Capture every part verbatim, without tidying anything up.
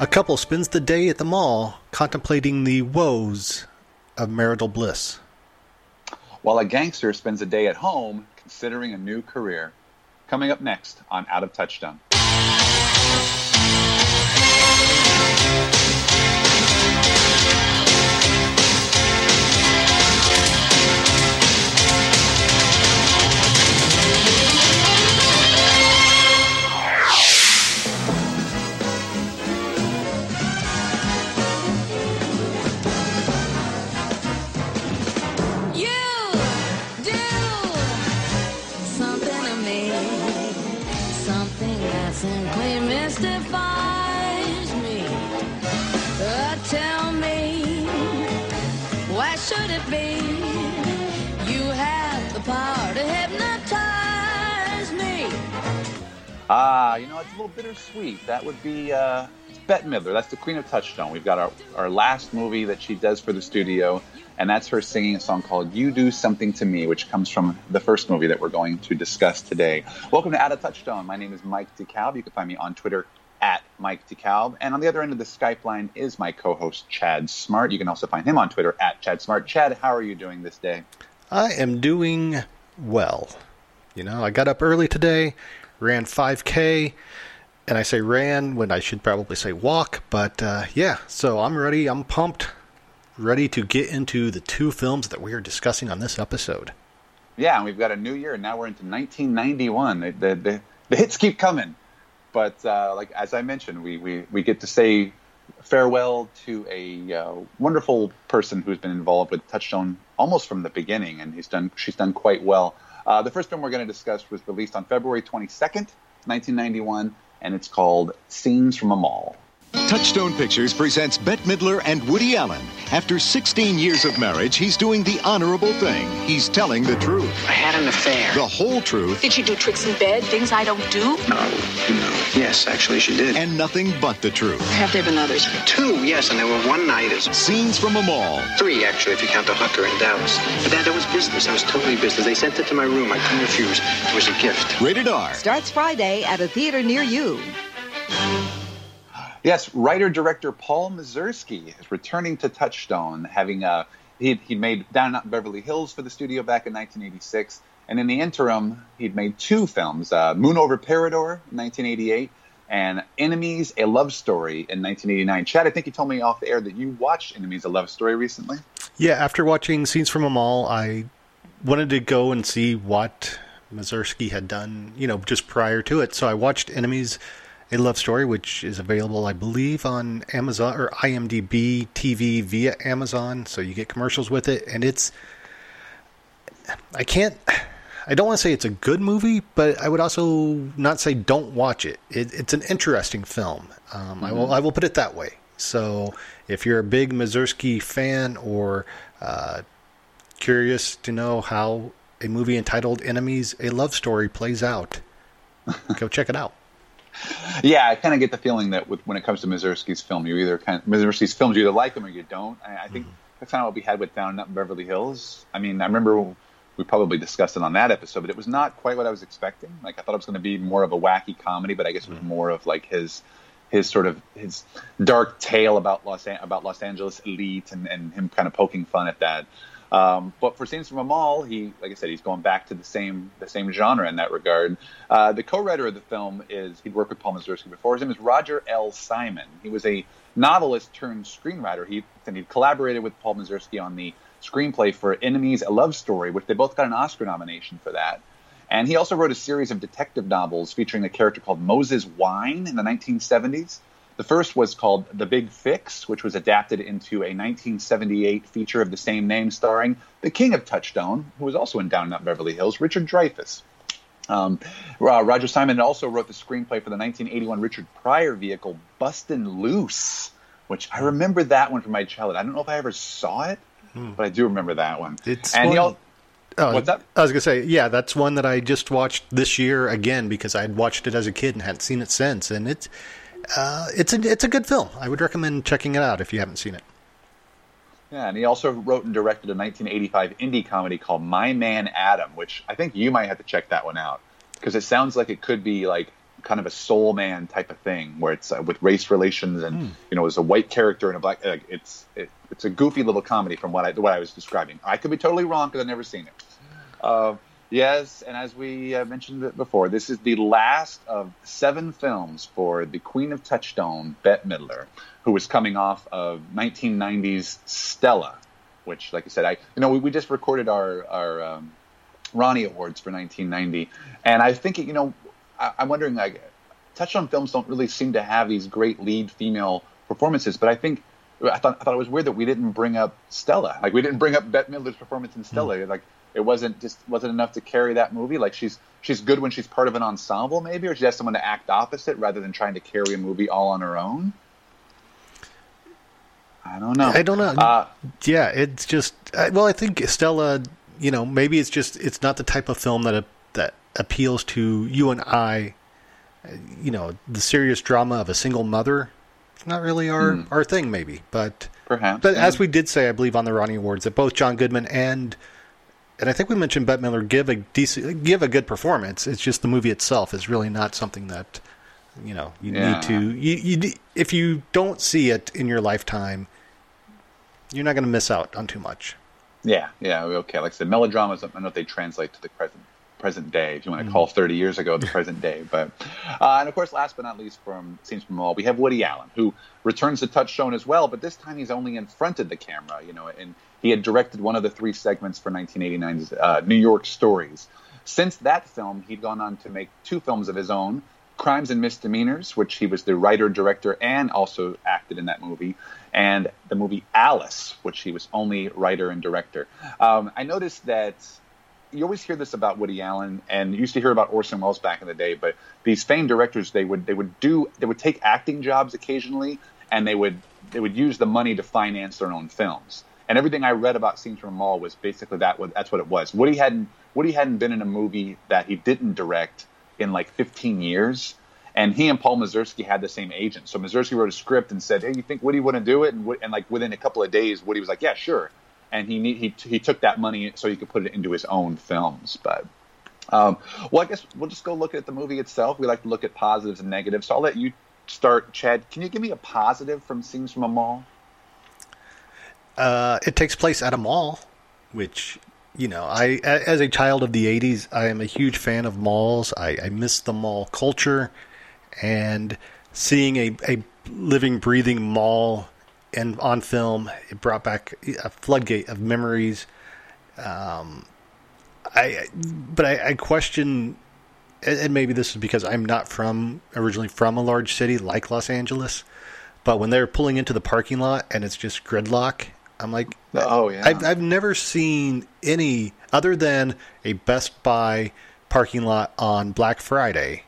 A couple spends the day at the mall contemplating the woes of marital bliss. While a gangster spends a day at home considering a new career. Coming up next on Out of Touchstone. Ah, you know, it's a little bittersweet. That would be uh, Bette Midler. That's the Queen of Touchstone. We've got our, our last movie that she does for the studio, and that's her singing a song called You Do Something to Me, which comes from the first movie that we're going to discuss today. Welcome to Out of Touchstone. My name is Mike DeKalb. You can find me on Twitter at Mike DeKalb. And on the other end of the Skype line is my co-host, Chad Smart. You can also find him on Twitter at Chad Smart. Chad, how are you doing this day? I am doing well. You know, I got up early today. Ran five K, and I say ran when I should probably say walk, but uh, yeah, so I'm ready, I'm pumped, ready to get into the two films that we are discussing on this episode. Yeah, and we've got a new year, and now we're into nineteen ninety-one. The, the, the, the hits keep coming, but uh, like as I mentioned, we, we, we get to say farewell to a uh, wonderful person who's been involved with Touchstone almost from the beginning, and he's done she's done quite well. Uh, the first film we're going to discuss was released on February twenty-second, nineteen ninety-one, and it's called Scenes from a Mall. Touchstone Pictures presents Bette Midler and Woody Allen. After sixteen years of marriage, he's doing the honorable thing. He's telling the truth. I had an affair. The whole truth. Did she do tricks in bed, things I don't do? No, no. Yes, actually she did. And nothing but the truth. Have there been others? Two, yes, and there were one-nighters. Scenes from a Mall. Three, actually, if you count the Hooker in Dallas. But that, that was business. That was totally business. They sent it to my room. I couldn't refuse. It was a gift. Rated R. Starts Friday at a theater near you. Yes, writer-director Paul Mazursky is returning to Touchstone, having uh, he he made Down and Out in Beverly Hills for the studio back in nineteen eighty-six, and in the interim, he'd made two films, uh, Moon Over Parador in nineteen eighty-eight and Enemies: A Love Story in nineteen eighty-nine. Chad, I think you told me off the air that you watched Enemies: A Love Story recently. Yeah, after watching Scenes from a Mall, I wanted to go and see what Mazursky had done, you know, just prior to it, so I watched Enemies: A Love Story, which is available, I believe, on Amazon or IMDb T V via Amazon. So you get commercials with it. And it's, I can't, I don't want to say it's a good movie, but I would also not say don't watch it. it it's an interesting film. Um, mm-hmm. I will I will put it that way. So if you're a big Mazursky fan or uh, curious to know how a movie entitled Enemies: A Love Story plays out, go check it out. Yeah, I kind of get the feeling that with, when it comes to Mazursky's film, you either kind of, Mazursky's films, you either like them or you don't. I, I think mm-hmm. that's kind of what we had with Down and Out in Beverly Hills. I mean, I remember we probably discussed it on that episode, but it was not quite what I was expecting. Like, I thought it was going to be more of a wacky comedy, but I guess mm-hmm. it was more of like his his sort of his dark tale about Los An- about Los Angeles elite and, and him kind of poking fun at that. Um, but for Scenes from a Mall, he, like I said, he's going back to the same the same genre in that regard. Uh, the co-writer of the film is, he'd worked with Paul Mazursky before. His name is Roger L. Simon. He was a novelist turned screenwriter. He and he collaborated with Paul Mazursky on the screenplay for Enemies: A Love Story, which they both got an Oscar nomination for that. And he also wrote a series of detective novels featuring a character called Moses Wine in the nineteen seventies. The first was called The Big Fix, which was adapted into a nineteen seventy-eight feature of the same name starring the King of Touchstone, who was also in Down and Out in Beverly Hills, Richard Dreyfuss. Um, uh, Roger Simon also wrote the screenplay for the nineteen eighty-one Richard Pryor vehicle, Bustin' Loose, which I remember that one from my childhood. I don't know if I ever saw it, hmm. but I do remember that one. It's and one, he all, oh, what's that? I was going to say, yeah, that's one that I just watched this year again because I had watched it as a kid and hadn't seen it since, and it's... Uh, it's a it's a good film. I would recommend checking it out if you haven't seen it. Yeah, and he also wrote and directed a nineteen eighty-five indie comedy called My Man Adam, which I think you might have to check that one out because it sounds like it could be like kind of a Soul Man type of thing, where it's uh, with race relations and mm. you know, there's a white character and a black. Like, it's it, it's a goofy little comedy from what I what I was describing. I could be totally wrong because I've never seen it. Uh, yes, and as we uh, mentioned before, this is the last of seven films for the Queen of Touchstone, Bette Midler, who was coming off of nineteen nineties Stella, which, like I said, I you know we, we just recorded our our um, Ronnie Awards for nineteen ninety, and I think it, you know. I'm wondering, like, Touchstone films don't really seem to have these great lead female performances, but I think I thought I thought it was weird that we didn't bring up Stella, like we didn't bring up Bette Midler's performance in Stella, mm. like it wasn't just wasn't enough to carry that movie. Like she's she's good when she's part of an ensemble, maybe, or she has someone to act opposite rather than trying to carry a movie all on her own. I don't know. I don't know. Uh, yeah, it's just I, well, I think Stella, you know, maybe it's just it's not the type of film that a, that. appeals to you and I, you know, the serious drama of a single mother. It's not really our, mm. our thing, maybe, but perhaps. But yeah. As we did say, I believe on the Ronnie Awards, that both John Goodman and and I think we mentioned Bette Midler give a decent, give a good performance. It's just the movie itself is really not something that, you know, you yeah. need to. You, you if you don't see it in your lifetime, you're not going to miss out on too much. Yeah, yeah, okay. Like I said, melodramas, I don't know if they translate to the present. present day, if you want to call thirty years ago the present day. But uh, and of course, last but not least, from Scenes from a Mall, we have Woody Allen, who returns to Touchstone as well, but this time he's only in front of the camera, you know, and he had directed one of the three segments for nineteen eighty-nine's uh, New York Stories. Since that film, he'd gone on to make two films of his own, Crimes and Misdemeanors, which he was the writer, director, and also acted in that movie, and the movie Alice, which he was only writer and director. Um, I noticed that you always hear this about Woody Allen, and you used to hear about Orson Welles back in the day, but these famed directors, they would they would do they would take acting jobs occasionally, and they would they would use the money to finance their own films. And everything I read about Scenes from a Mall was basically that that's what it was. Woody hadn't Woody hadn't been in a movie that he didn't direct in like fifteen years. And he and Paul Mazursky had the same agent. So Mazursky wrote a script and said, "Hey, you think Woody wouldn't do it?" And, and like within a couple of days, Woody was like, "Yeah, sure." And he he he took that money so he could put it into his own films. But um, well, I guess we'll just go look at the movie itself. We like to look at positives and negatives. So I'll let you start, Chad. Can you give me a positive from Scenes from a Mall? Uh, it takes place at a mall, which, you know, I as a child of the eighties, I am a huge fan of malls. I, I miss the mall culture. And seeing a, a living, breathing mall and on film, it brought back a floodgate of memories. Um, I, but I, I question, and maybe this is because I'm not from originally from a large city like Los Angeles, but when they're pulling into the parking lot and it's just gridlock, I'm like, oh yeah, I've, I've never seen any other than a Best Buy parking lot on Black Friday.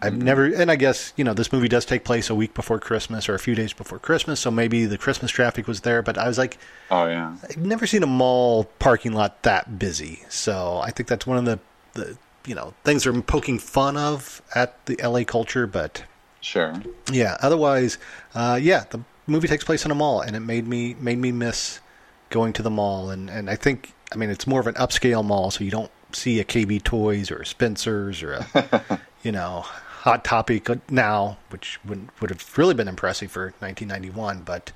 I've never, and I guess, you know, this movie does take place a week before Christmas or a few days before Christmas, so maybe the Christmas traffic was there, but I was like, oh yeah, I've never seen a mall parking lot that busy. So I think that's one of the, the you know, things they're poking fun of at the L A culture, but sure. Yeah. Otherwise, uh, yeah, the movie takes place in a mall, and it made me, made me miss going to the mall. And, and I think, I mean, it's more of an upscale mall, so you don't see a K B Toys or a Spencer's or a, you know, Hot Topic now, which would would have really been impressive for nineteen ninety-one, but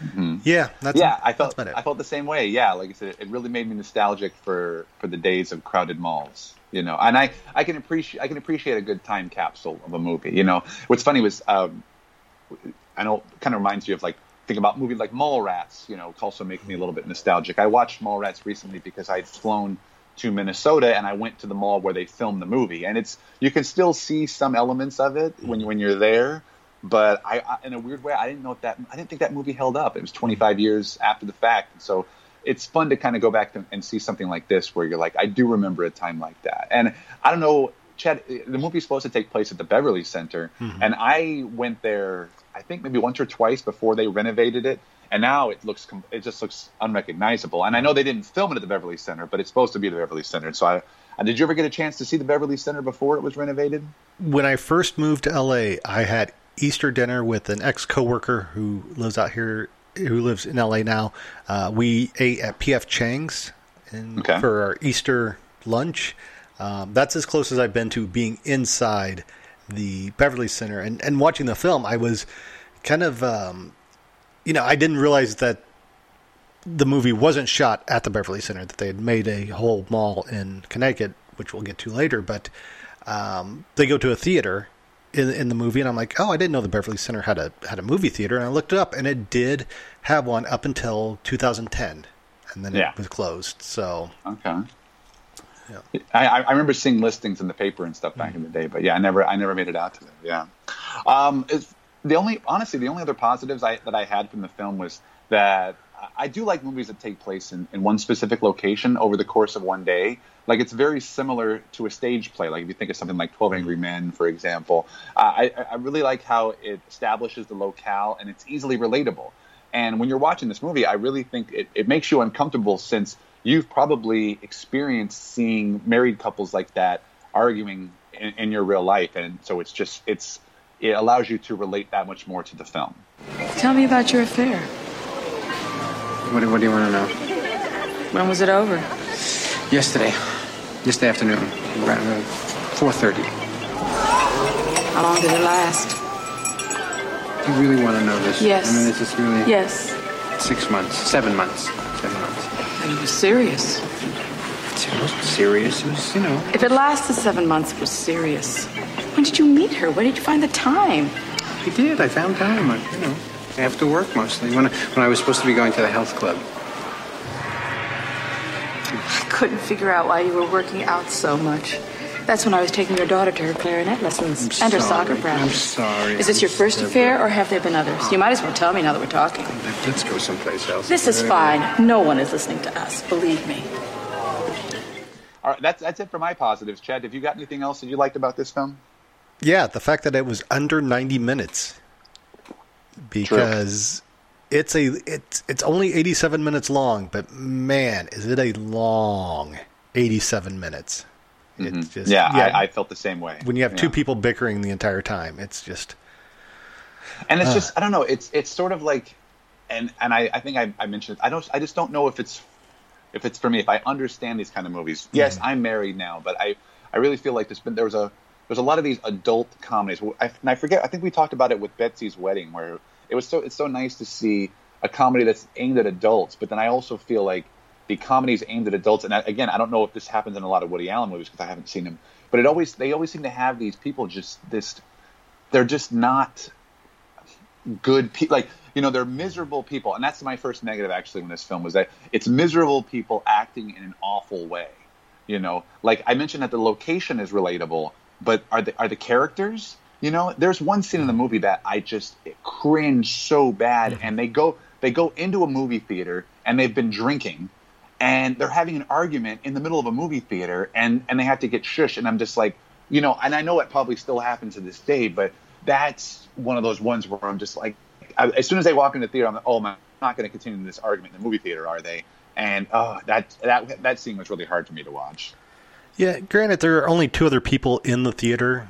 mm-hmm. yeah, that's yeah. I felt that's I felt the same way. Yeah, like I said, it really made me nostalgic for, for the days of crowded malls, you know. And I, I can appreciate I can appreciate a good time capsule of a movie, you know. What's funny was um, I know it kind of reminds you of like think about movies like Mallrats, you know, also make me a little bit nostalgic. I watched Mallrats recently because I'd flown to Minnesota, and I went to the mall where they filmed the movie, and it's you can still see some elements of it when when you're there, but I, I in a weird way I didn't know that I didn't think that movie held up. It was twenty-five years after the fact, and so it's fun to kind of go back to, and see something like this where you're like, I do remember a time like that. And I don't know, Chad, the movie's supposed to take place at the Beverly Center, mm-hmm. and I went there I think maybe once or twice before they renovated it. And now it looks, it just looks unrecognizable. And I know they didn't film it at the Beverly Center, but it's supposed to be the Beverly Center. So, I, I did you ever get a chance to see the Beverly Center before it was renovated? When I first moved to L A, I had Easter dinner with an ex-coworker who lives out here, who lives in L A now. Uh, we ate at P F Chang's in, okay. for our Easter lunch. Um, that's as close as I've been to being inside the Beverly Center. And, and watching the film, I was kind of, um, you know, I didn't realize that the movie wasn't shot at the Beverly Center, that they had made a whole mall in Connecticut, which we'll get to later. But um, they go to a theater in, in the movie, and I'm like, oh, I didn't know the Beverly Center had a had a movie theater. And I looked it up, and it did have one up until two thousand ten, and then yeah. it was closed. So okay. Yeah. I, I remember seeing listings in the paper and stuff back mm-hmm. in the day, but yeah, I never, I never made it out to them. Yeah, um, it's, the only, honestly, the only other positives I, that I had from the film was that I do like movies that take place in, in one specific location over the course of one day. Like, it's very similar to a stage play. Like, if you think of something like twelve Angry Men, for example, uh, I, I really like how it establishes the locale and it's easily relatable. And when you're watching this movie, I really think it, it makes you uncomfortable, since you've probably experienced seeing married couples like that arguing in, in your real life. And so it's just, it's it allows you to relate that much more to the film. Tell me about your affair. What do, what do you want to know? When was it over? Yesterday. Yesterday afternoon. Around four thirty. How long did it last? You really want to know this? Yes. I mean, this is really... Yes. Six months. Seven months. Seven months. And it was serious. It wasn't serious. It was, you know... If it lasted seven months, it was serious. When did you meet her? Where did you find the time? I did. I found time. I, you know... After work, mostly, when I, when I was supposed to be going to the health club. I couldn't figure out why you were working out so much. That's when I was taking your daughter to her clarinet lessons I'm and her sorry. Soccer practice. I'm sorry. Is this I'm your first sorry. Affair, or have there been others? You might as well tell me now that we're talking. Let's go someplace else. This is fine. No one is listening to us. Believe me. All right, that's, that's it for my positives. Chad, have you got anything else that you liked about this film? Yeah, the fact that it was under ninety minutes. Because True. it's a it's it's only eighty-seven minutes long, but man, is it a long eighty-seven minutes? Mm-hmm. It's just yeah, yeah I, I felt the same way. When you have yeah. two people bickering the entire time, it's just and it's uh, just I don't know. It's it's sort of like and and I, I think I, I mentioned it, I don't I just don't know if it's if it's for me if I understand these kind of movies. Yes, mm-hmm. I'm married now, but I I really feel like there's been there was a. There's a lot of these adult comedies, I, and I forget. I think we talked about it with Betsy's Wedding, where it was so. It's so nice to see a comedy that's aimed at adults, but then I also feel like the comedies aimed at adults. And I, again, I don't know if this happens in a lot of Woody Allen movies because I haven't seen them, but it always they always seem to have these people just this. They're just not good people. Like you know, they're miserable people, and that's my first negative actually. When this film was that it's miserable people acting in an awful way. You know, like I mentioned that the location is relatable. But are the are the characters, you know, there's one scene in the movie that I just cringe so bad. And they go they go into a movie theater and they've been drinking and they're having an argument in the middle of a movie theater and, and they have to get shush. And I'm just like, you know, and I know it probably still happens to this day. But that's one of those ones where I'm just like, I, as soon as they walk into the theater, I'm like, oh, I'm not going to continue this argument in the movie theater, are they? And oh, that that that scene was really hard for me to watch. Yeah, granted, there are only two other people in the theater,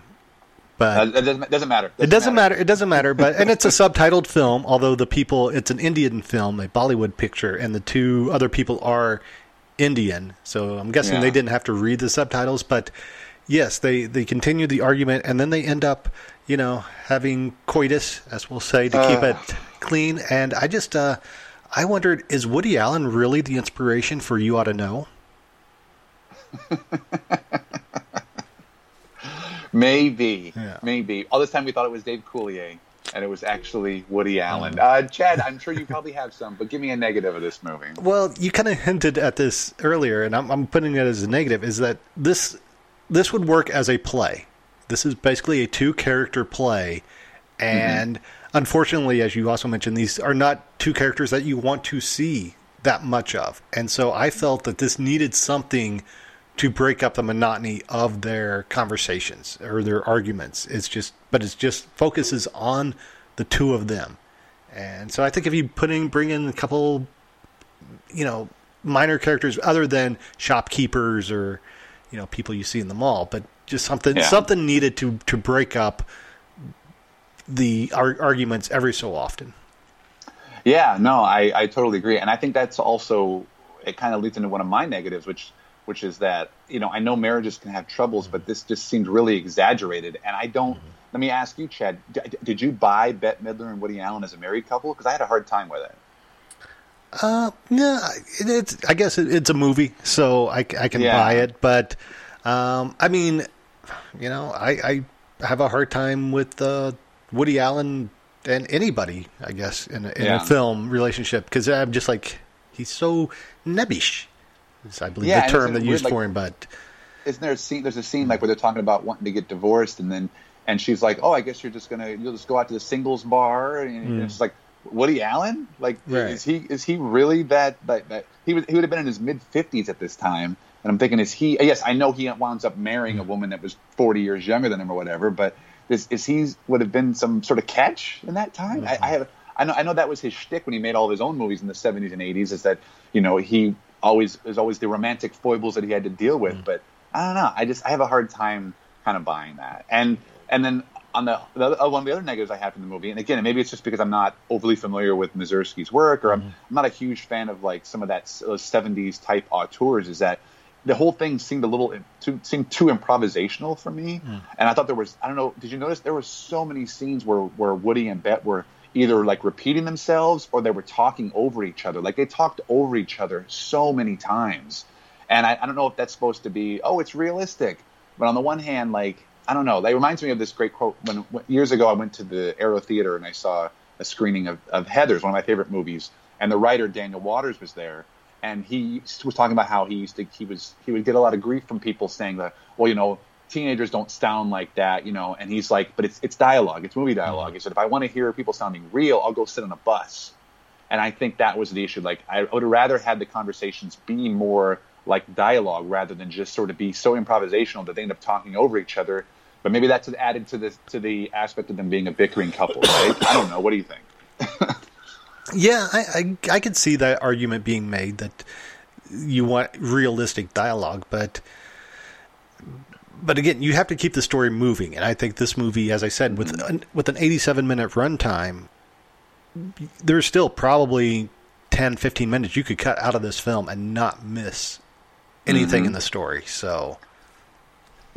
but uh, it doesn't, doesn't matter. Doesn't it doesn't matter. matter. It doesn't matter. But and it's a subtitled film, although the people, it's an Indian film, a Bollywood picture, and the two other people are Indian. So I'm guessing yeah. they didn't have to read the subtitles. But yes, they they continue the argument, and then they end up, you know, having coitus, as we'll say, to uh. keep it clean. And I just, uh, I wondered, is Woody Allen really the inspiration for You Ought to Know? maybe yeah. maybe all this time we thought it was Dave Coulier and it was actually Woody Allen. uh, Chad, I'm sure you probably have some, but give me a negative of this movie. Well, you kind of hinted at this earlier, and I'm, I'm putting it as a negative, is that this this would work as a play. This is basically a two character play, and mm-hmm. unfortunately, as you also mentioned, these are not two characters that you want to see that much of, and so I felt that this needed something to break up the monotony of their conversations or their arguments. It's just, but it's just focuses on the two of them. And so I think if you put in, bring in a couple, you know, minor characters other than shopkeepers or, you know, people you see in the mall, but just something, yeah. something needed to, to break up the ar- arguments every so often. Yeah, no, I, I totally agree. And I think that's also, it kind of leads into one of my negatives, which which is that, you know, I know marriages can have troubles, but this just seemed really exaggerated. And I don't, mm-hmm. let me ask you, Chad, d- did you buy Bette Midler and Woody Allen as a married couple? Because I had a hard time with it. Uh, no, it, it's, I guess it, it's a movie, so I, I can yeah. buy it. But, um, I mean, you know, I, I have a hard time with uh, Woody Allen and anybody, I guess, in a, in yeah. a film relationship. Because I'm just like, he's so nebbish, is I believe yeah, the term they used like, for him. But isn't there a scene, there's a scene like where they're talking about wanting to get divorced, and then and she's like, oh, I guess you're just going to, you'll just go out to the singles bar. And, mm. and it's like, Woody Allen? Like, right. is he is he really that, that, that he was he would have been in his mid fifties at this time? And I'm thinking, is he? Yes, I know he wound up marrying a woman that was forty years younger than him or whatever. But is is he would have been some sort of catch in that time? Mm-hmm. I, I have I know I know that was his shtick when he made all of his own movies in the seventies and eighties. Is that, you know, he always is always the romantic foibles that he had to deal with. Mm-hmm. But I don't know. I just I have a hard time kind of buying that. And and then. On the, the uh, one of the other negatives I had from the movie, and again, maybe it's just because I'm not overly familiar with Mazursky's work, or I'm, mm-hmm. I'm not a huge fan of like some of that uh, seventies type auteurs, is that the whole thing seemed a little too, seemed too improvisational for me. Mm. And I thought there was, I don't know, did you notice there were so many scenes where, where Woody and Bette were either like repeating themselves or they were talking over each other. Like they talked over each other so many times. And I, I don't know if that's supposed to be, oh, it's realistic. But on the one hand, like, I don't know. That reminds me of this great quote. When, when years ago, I went to the Aero Theater and I saw a screening of, of Heathers, one of my favorite movies. And the writer Daniel Waters was there, and he was talking about how he used to he was he would get a lot of grief from people saying that, well, you know, teenagers don't sound like that, you know. And he's like, but it's it's dialogue, it's movie dialogue. He said, if I want to hear people sounding real, I'll go sit on a bus. And I think that was the issue. Like, I would have rather had the conversations be more like dialogue rather than just sort of be so improvisational that they end up talking over each other. But maybe that's added to the to the aspect of them being a bickering couple, right? I don't know. What do you think? yeah, I, I I could see that argument being made that you want realistic dialogue, but but again, you have to keep the story moving. And I think this movie, as I said, with an, with an eighty-seven minute runtime, there's still probably ten, fifteen minutes you could cut out of this film and not miss anything mm-hmm. in the story. So.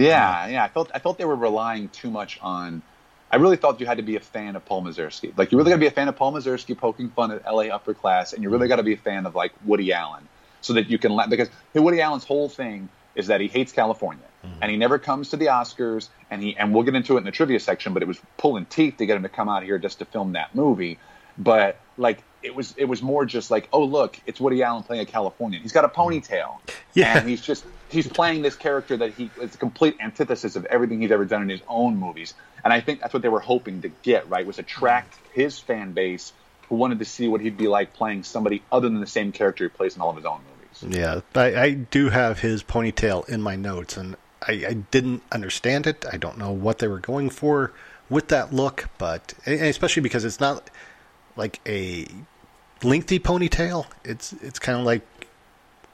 Yeah, yeah, I felt I felt they were relying too much on. I really thought you had to be a fan of Paul Mazursky. Like, you really got to be a fan of Paul Mazursky poking fun at L A upper class, and you really got to be a fan of like Woody Allen, so that you can laugh. Because Woody Allen's whole thing is that he hates California, mm-hmm. and he never comes to the Oscars, and he and we'll get into it in the trivia section. But it was pulling teeth to get him to come out here just to film that movie. But like, it was it was more just like, oh, look, it's Woody Allen playing a Californian. He's got a ponytail, yeah, and he's just. He's playing this character that he is a complete antithesis of everything he's ever done in his own movies. And I think that's what they were hoping to get, right, was attract his fan base who wanted to see what he'd be like playing somebody other than the same character he plays in all of his own movies. Yeah, I, I do have his ponytail in my notes, and I, I didn't understand it. I don't know what they were going for with that look, but and especially because it's not like a lengthy ponytail. It's, it's kind of like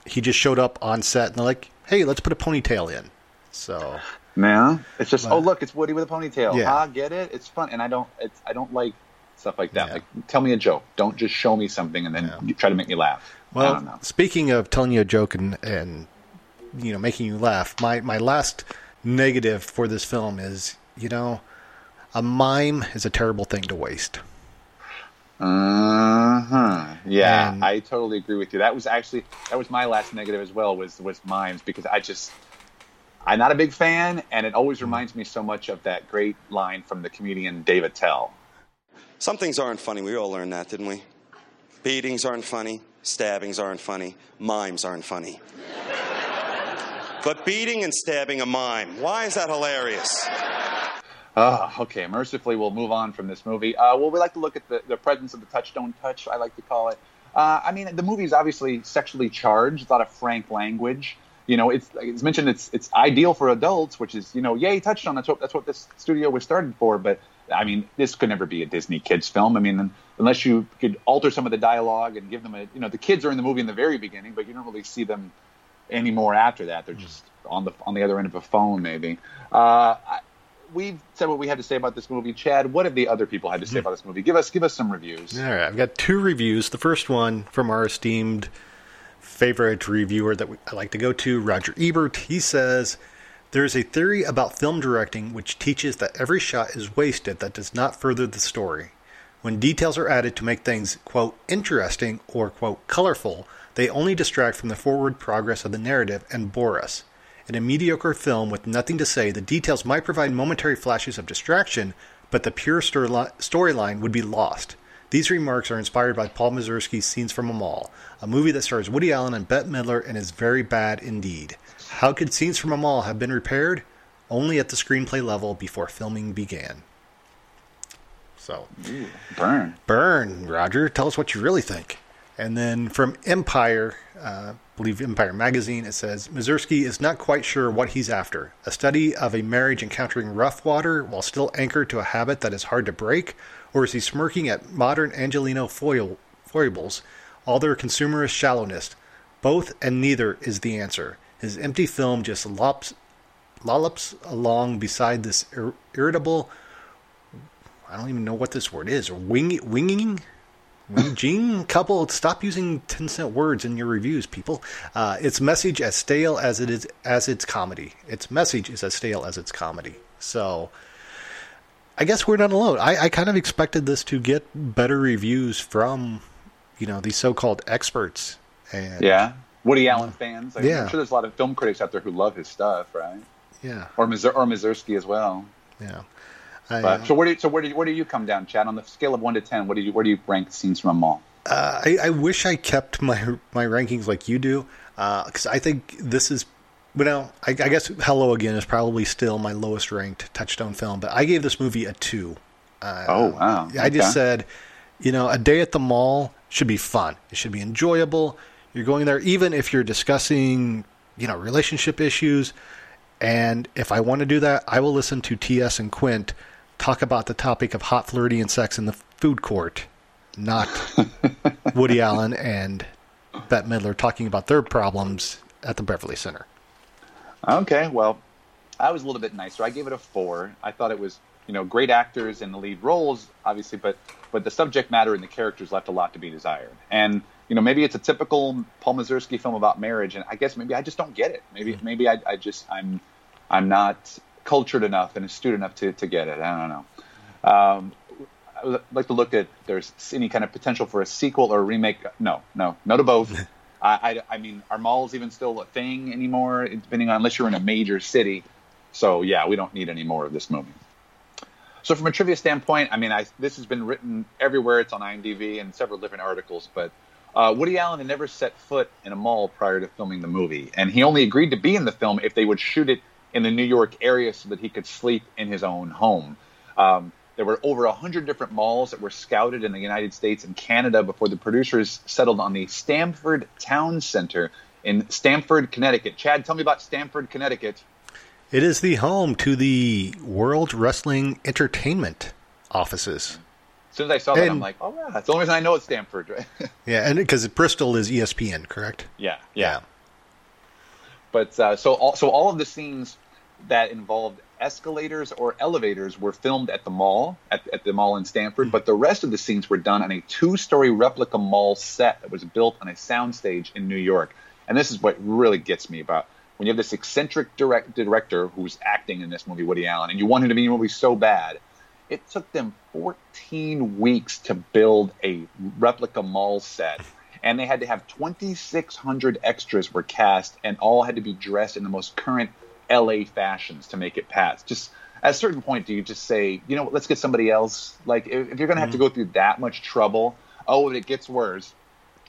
he just showed up on set, and they're like, hey, let's put a ponytail in. So, man, it's just, but, oh, look, it's Woody with a ponytail. Yeah. Ah, get it? It's fun. And I don't, it's, I don't like stuff like that. Yeah. Like, tell me a joke. Don't just show me something and then yeah. try to make me laugh. Well, I don't know. Speaking of telling you a joke and, and you know, making you laugh, my, my last negative for this film is, you know, a mime is a terrible thing to waste. Uh-huh. Yeah, and, I totally agree with you. That was actually that was my last negative as well, was was mimes, because I just I'm not a big fan, and it always reminds me so much of that great line from the comedian Dave Attell. Some things aren't funny. We all learned that, didn't we? Beatings aren't funny, stabbings aren't funny, mimes aren't funny. But beating and stabbing a mime, why is that hilarious? Oh, okay, mercifully, we'll move on from this movie. Uh, well, we like to look at the, the presence of the touchstone touch, I like to call it. Uh, I mean, the movie is obviously sexually charged, a lot of frank language. You know, it's it's mentioned it's it's ideal for adults, which is, you know, yay, touchstone, that's what, that's what this studio was started for. But, I mean, this could never be a Disney kids film. I mean, unless you could alter some of the dialogue and give them a, you know, the kids are in the movie in the very beginning, but you don't really see them anymore after that. They're just on the, on the other end of a phone, maybe. Uh, I, We've said what we had to say about this movie. Chad, what have the other people had to say about this movie? Give us give us some reviews. All right, I've got two reviews. The first one from our esteemed favorite reviewer that I like to go to, Roger Ebert, he says, there is a theory about film directing which teaches that every shot is wasted that does not further the story. When details are added to make things, quote, interesting or, quote, colorful, they only distract from the forward progress of the narrative and bore us. In a mediocre film with nothing to say, the details might provide momentary flashes of distraction, but the pure storyline would be lost. These remarks are inspired by Paul Mazursky's Scenes from a Mall, a movie that stars Woody Allen and Bette Midler and is very bad indeed. How could Scenes from a Mall have been repaired? Only at the screenplay level before filming began. So, Ooh, burn. Burn, Roger. Tell us what you really think. And then from Empire, uh, I believe Empire Magazine, it says, Mazursky is not quite sure what he's after. A study of a marriage encountering rough water while still anchored to a habit that is hard to break? Or is he smirking at modern Angelino foil, foibles, all their consumerist shallowness? Both and neither is the answer. His empty film just lops, lollops along beside this ir- irritable... I don't even know what this word is. Wing, winging? Winging? Couple, stop using ten-cent words in your reviews, people. Uh, its message as stale as it is as its comedy. Its message is as stale as its comedy. So, I guess we're not alone. I, I kind of expected this to get better reviews from, you know, these so-called experts. And, yeah. Woody Allen fans. Like, yeah. I'm sure there's a lot of film critics out there who love his stuff, right? Yeah. Or, Mazur- or Mazursky as well. Yeah. I, but, uh, so where do you, so where do you, where do you come down, Chad? On the scale of one to ten, what do you where do you rank Scenes from a Mall? Uh, I, I wish I kept my my rankings like you do, because uh, I think this is, you know, I, I guess Hello Again is probably still my lowest ranked Touchstone film, but I gave this movie a two. Uh, oh wow! I okay. just said, you know, a day at the mall should be fun. It should be enjoyable. You're going there, even if you're discussing, you know, relationship issues, and if I want to do that, I will listen to T S and Quint talk about the topic of hot Floridian sex in the food court, not Woody Allen and Bette Midler talking about their problems at the Beverly Center. Okay, well, I was a little bit nicer. I gave it a four. I thought it was, you know, great actors in the lead roles, obviously, but but the subject matter and the characters left a lot to be desired. And, you know, maybe it's a typical Paul Mazursky film about marriage, and I guess maybe I just don't get it. Maybe mm-hmm. maybe I, I just I'm I'm not. cultured enough and astute enough to, to get it. I don't know. Um, I would like to look at if there's any kind of potential for a sequel or a remake. No, no, no to both. I, I, I mean, are malls even still a thing anymore? Depending on unless you're in a major city. So yeah, we don't need any more of this movie. So from a trivia standpoint, I mean, I, this has been written everywhere. It's on I M D B and several different articles, but uh, Woody Allen had never set foot in a mall prior to filming the movie. And he only agreed to be in the film if they would shoot it in the New York area so that he could sleep in his own home. Um, there were over one hundred different malls that were scouted in the United States and Canada before the producers settled on the Stamford Town Center in Stamford, Connecticut. Chad, tell me about Stamford, Connecticut. It is the home to the World Wrestling Entertainment offices. As soon as I saw that, and, I'm like, oh, yeah, that's the only reason I know it's Stamford, right? Yeah, and because Bristol is E S P N, correct? Yeah, yeah. yeah. But uh, so, all, so all of the scenes that involved escalators or elevators were filmed at the mall, at, at the mall in Stamford, but the rest of the scenes were done on a two-story replica mall set that was built on a soundstage in New York. And this is what really gets me about when you have this eccentric direct, director who's acting in this movie, Woody Allen, and you want him to be in a movie so bad. It took them fourteen weeks to build a replica mall set, and they had to have twenty-six hundred extras were cast, and all had to be dressed in the most current L A fashions to make it pass. Just at a certain point, do you just say, you know what, let's get somebody else? Like, if, if you're going to have mm-hmm. to go through that much trouble, oh, it gets worse.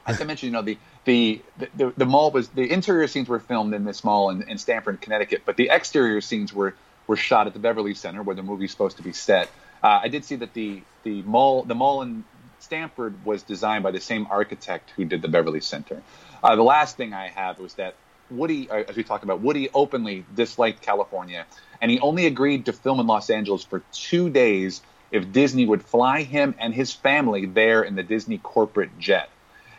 As I mentioned, you know, the the, the the the mall was the interior scenes were filmed in this mall in, in Stamford, Connecticut, but the exterior scenes were were shot at the Beverly Center where the movie's supposed to be set. Uh, I did see that the the mall the mall in Stamford was designed by the same architect who did the Beverly Center. Uh, the last thing I have was that Woody, as we talked about, Woody openly disliked California, and he only agreed to film in Los Angeles for two days if Disney would fly him and his family there in the Disney corporate jet.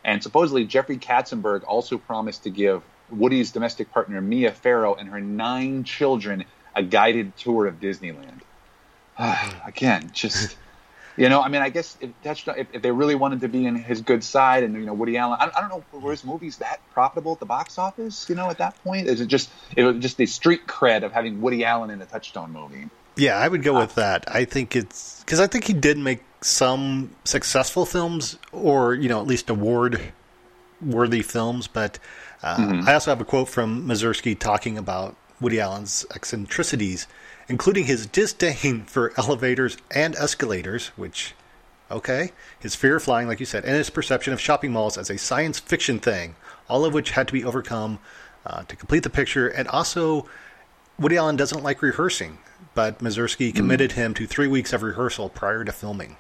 And supposedly Jeffrey Katzenberg also promised to give Woody's domestic partner Mia Farrow and her nine children a guided tour of Disneyland. Again, just You know, I mean, I guess if Touchstone, if, if they really wanted to be in his good side, and you know, Woody Allen, I, I don't know, were his movies that profitable at the box office? You know, at that point, is it just it was just the street cred of having Woody Allen in a Touchstone movie? Yeah, I would go with that. I think it's because I think he did make some successful films, or you know, at least award-worthy films. But uh, mm-hmm. I also have a quote from Mazursky talking about Woody Allen's eccentricities, including his disdain for elevators and escalators, which, okay, his fear of flying, like you said, and his perception of shopping malls as a science fiction thing, all of which had to be overcome uh, to complete the picture. And also, Woody Allen doesn't like rehearsing, but Mazursky committed mm-hmm. him to three weeks of rehearsal prior to filming.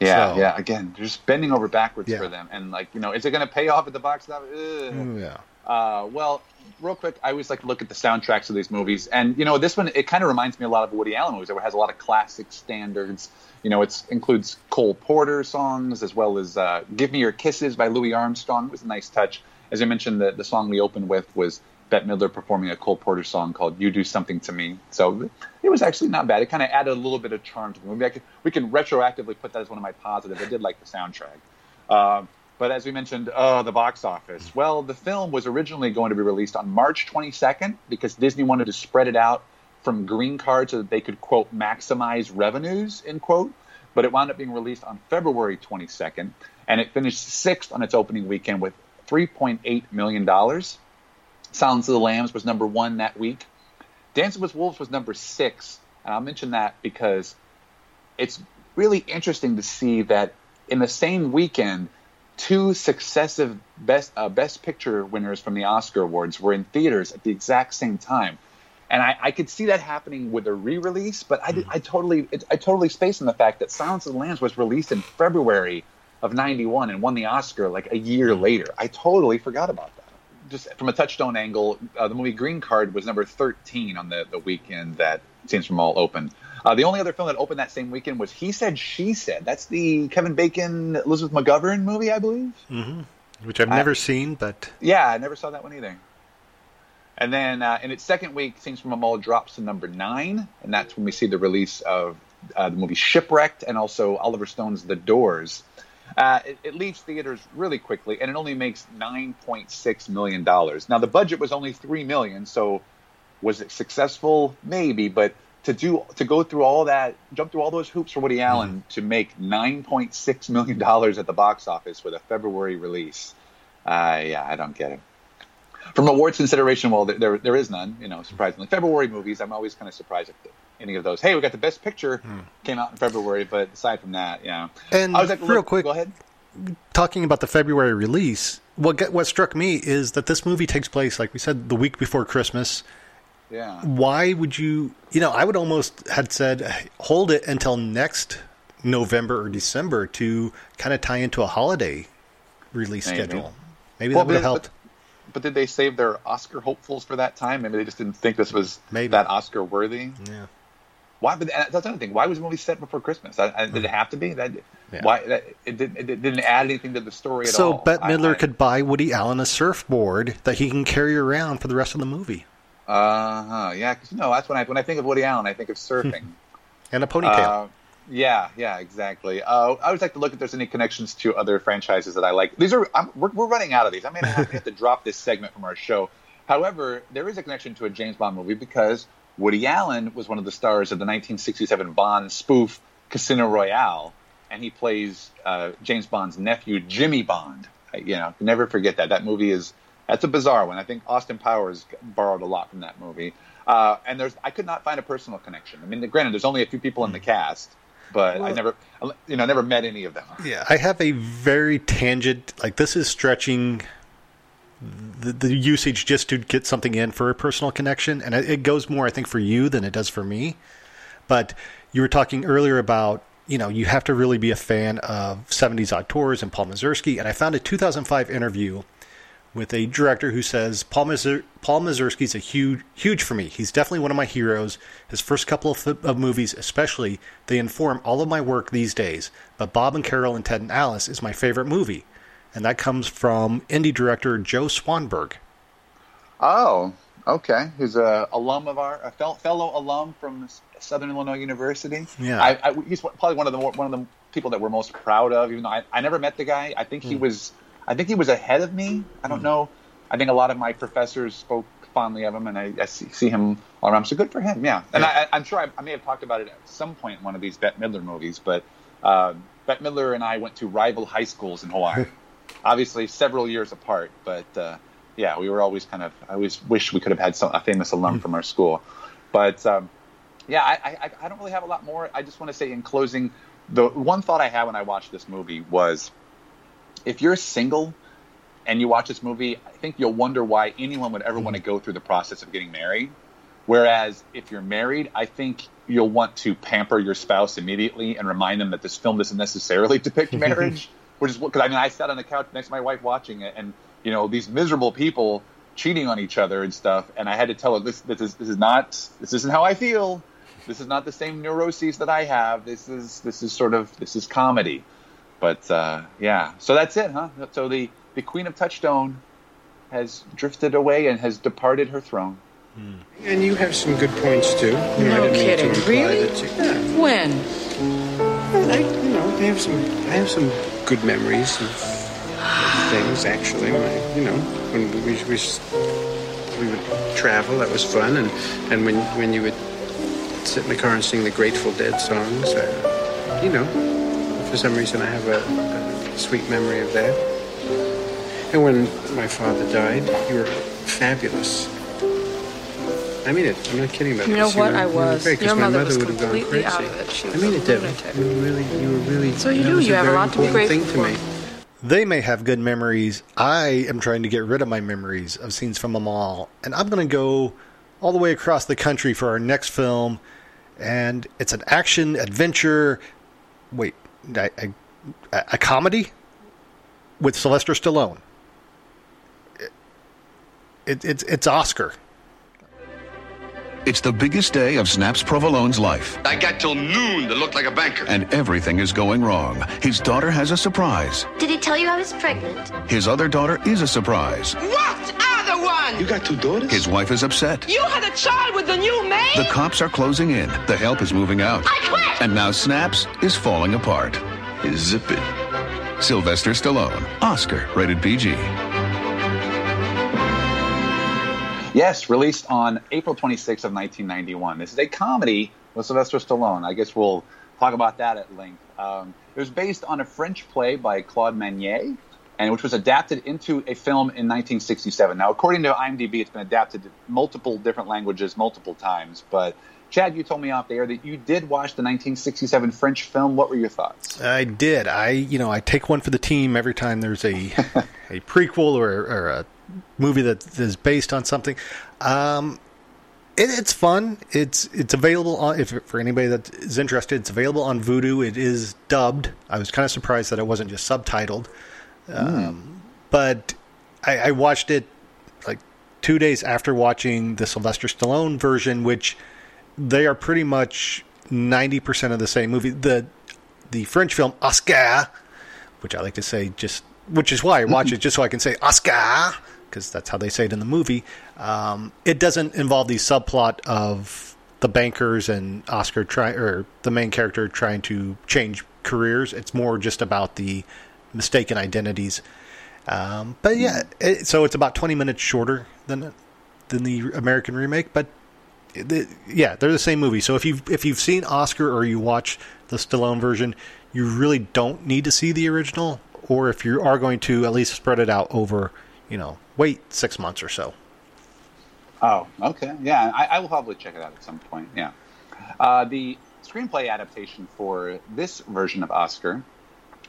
Yeah, so, yeah, again, just bending over backwards yeah. for them. And, like, you know, is it going to pay off at the box office? Ugh. Yeah. Uh, well, real quick, I always like to look at the soundtracks of these movies. And, you know, this one, it kind of reminds me a lot of Woody Allen movies. It has a lot of classic standards. You know, it includes Cole Porter songs as well as uh, Give Me Your Kisses by Louis Armstrong. It was a nice touch. As I mentioned, the, the song we opened with was Bette Midler performing a Cole Porter song called You Do Something to Me. So it was actually not bad. It kind of added a little bit of charm to the movie. I could, we can retroactively put that as one of my positives. I did like the soundtrack. Uh, But as we mentioned, oh, the box office. Well, the film was originally going to be released on March twenty-second because Disney wanted to spread it out from green card so that they could, quote, maximize revenues, end quote. But it wound up being released on February twenty-second, and it finished sixth on its opening weekend with three point eight million dollars. Silence of the Lambs was number one that week. Dancing with Wolves was number six, and I'll mention that because it's really interesting to see that in the same weekend, two successive best uh, best picture winners from the Oscar Awards were in theaters at the exact same time, and I, I could see that happening with a re-release. But I, did, mm. I totally it, I totally spaced on the fact that Silence of the Lambs was released in February of ninety-one and won the Oscar like a year mm. later. I totally forgot about that. Just from a Touchstone angle, uh, the movie Green Card was number thirteen on the, the weekend that Scenes from a Mall opened. Uh, the only other film that opened that same weekend was He Said, She Said. That's the Kevin Bacon, Elizabeth McGovern movie, I believe. Mm-hmm. Which I've never I, seen, but... Yeah, I never saw that one either. And then uh, in its second week, Scenes from a Mall drops to number nine, and that's when we see the release of uh, the movie Shipwrecked and also Oliver Stone's The Doors. Uh, it, it leaves theaters really quickly, and it only makes nine point six million dollars. Now, the budget was only three million dollars, so was it successful? Maybe, but to do to go through all that, jump through all those hoops for Woody Allen mm. to make nine point six million dollars at the box office with a February release, uh, yeah, I don't get it. From awards consideration, well, there there is none, you know, surprisingly. February movies, I'm always kind of surprised at any of those. Hey, we got the best picture mm. came out in February, but aside from that, yeah. And I was like, real quick, go ahead. Talking about the February release, what what struck me is that this movie takes place, like we said, the week before Christmas. Yeah. Why would you, you know, I would almost had said, hold it until next November or December to kind of tie into a holiday release Maybe. schedule. Maybe well, that would have helped. But, But did they save their Oscar hopefuls for that time? Maybe they just didn't think this was Maybe. that Oscar worthy. Yeah. Why? But that's another thing. Why was the movie set before Christmas? I, I, did it have to be? That yeah. why that, it, did, it didn't add anything to the story at so all. So Bette Midler I, I, could buy Woody Allen a surfboard that he can carry around for the rest of the movie. Uh huh. Yeah. Because you know that's when I when I think of Woody Allen, I think of surfing and a ponytail. Uh, Yeah, yeah, exactly. Uh, I always like to look if there's any connections to other franchises that I like. These are I'm, we're, we're running out of these. I may have, have to drop this segment from our show. However, there is a connection to a James Bond movie because Woody Allen was one of the stars of the nineteen sixty-seven Bond spoof Casino Royale, and he plays uh, James Bond's nephew, Jimmy Bond. I, you know, never forget that. That movie is that's a bizarre one. I think Austin Powers borrowed a lot from that movie. Uh, and there's I could not find a personal connection. I mean, granted, there's only a few people in the cast. But well, I never, you know, never met any of them. Yeah, I have a very tangent. Like this is stretching the, the usage just to get something in for a personal connection, and it goes more, I think, for you than it does for me. But you were talking earlier about, you know, you have to really be a fan of seventies auteurs and Paul Mazursky, and I found a two thousand five interview with a director who says Paul Mazur- Paul Mazursky's a huge, huge for me. He's definitely one of my heroes. His first couple of, th- of movies, especially, they inform all of my work these days. But Bob and Carol and Ted and Alice is my favorite movie, and that comes from indie director Joe Swanberg. Oh, Okay, who's a alum of our, a fellow alum from Southern Illinois University. Yeah, I, I, he's probably one of the one of the people that we're most proud of. Even though I, I never met the guy, I think he mm. was, I think he was ahead of me. I don't mm. know. I think a lot of my professors spoke fondly of him, and I, I see, see him all around. So good for him. Yeah, and yeah. I, I'm sure I, I may have talked about it at some point in one of these Bette Midler movies. But uh, Bette Midler and I went to rival high schools in Hawaii, obviously several years apart, but. Uh, Yeah, we were always kind of. I always wish we could have had some, a famous alum from our school, but um, yeah, I, I, I don't really have a lot more. I just want to say in closing, the one thought I had when I watched this movie was, if you're single and you watch this movie, I think you'll wonder why anyone would ever want to go through the process of getting married. Whereas if you're married, I think you'll want to pamper your spouse immediately and remind them that this film doesn't necessarily depict marriage. Which is because I mean I sat on the couch next to my wife watching it and. You know, these miserable people cheating on each other and stuff. And I had to tell her, this, this is this is not, this isn't how I feel. This is not the same neuroses that I have. This is, this is sort of, this is comedy. But, uh, yeah. So that's it, huh? So the, the Queen of Touchstone has drifted away and has departed her throne. Mm. And you have some good points, too. You no know, kidding. To really? That you, yeah. When? Well, I, you know, I have some, I have some good memories of... things actually, you know, when we, we we would travel, that was fun, and and when when you would sit in the car and sing the Grateful Dead songs, uh, you know, for some reason I have a, a sweet memory of that. And when my father died, you were fabulous. I mean it. I'm not kidding about it. You know what? I was. Your mother was completely out of it. She was a lunatic. I mean it, Devin. You really, you were really. So you do. You have a lot to be grateful for. They may have good memories. I am trying to get rid of my memories of Scenes from a Mall. And I'm going to go all the way across the country for our next film. And it's an action adventure. Wait, I, I, a comedy with Sylvester Stallone. It, it, it's, it's Oscar. It's the biggest day of Snaps Provolone's life. I got till noon to look like a banker. And everything is going wrong. His daughter has a surprise. Did he tell you I was pregnant? His other daughter is a surprise. What other one? You got two daughters? His wife is upset. You had a child with the new maid? The cops are closing in. The help is moving out. I quit! And now Snaps is falling apart. Zip it. Sylvester Stallone. Oscar. Rated P G. Yes, released on April twenty-sixth of nineteen ninety-one. This is a comedy with Sylvester Stallone. I guess we'll talk about that at length. Um, it was based on a French play by Claude Manier, and which was adapted into a film in nineteen sixty-seven. Now, according to IMDb, it's been adapted to multiple different languages multiple times. But, Chad, you told me off the air that you did watch the nineteen sixty-seven French film. What were your thoughts? I did. I, you know, I take one for the team every time there's a, a prequel or, or a movie that is based on something. Um, it, it's fun. It's it's available on, if for anybody that is interested. It's available on Vudu. It is dubbed. I was kind of surprised that it wasn't just subtitled. Um, mm. But I, I watched it like two days after watching the Sylvester Stallone version, which they are pretty much ninety percent of the same movie. The the French film Oscar, which I like to say just, which is why I watch it just so I can say Oscar. Because that's how they say it in the movie. Um, it doesn't involve the subplot of the bankers and Oscar try or the main character trying to change careers. It's more just about the mistaken identities. Um, but yeah, it, so it's about twenty minutes shorter than than the American remake. But the, yeah, they're the same movie. So if you if you've seen Oscar or you watch the Stallone version, you really don't need to see the original. Or if you are going to, at least spread it out over. You know, wait six months or so. Oh, okay. Yeah, I, I will probably check it out at some point, yeah. Uh, the screenplay adaptation for this version of Oscar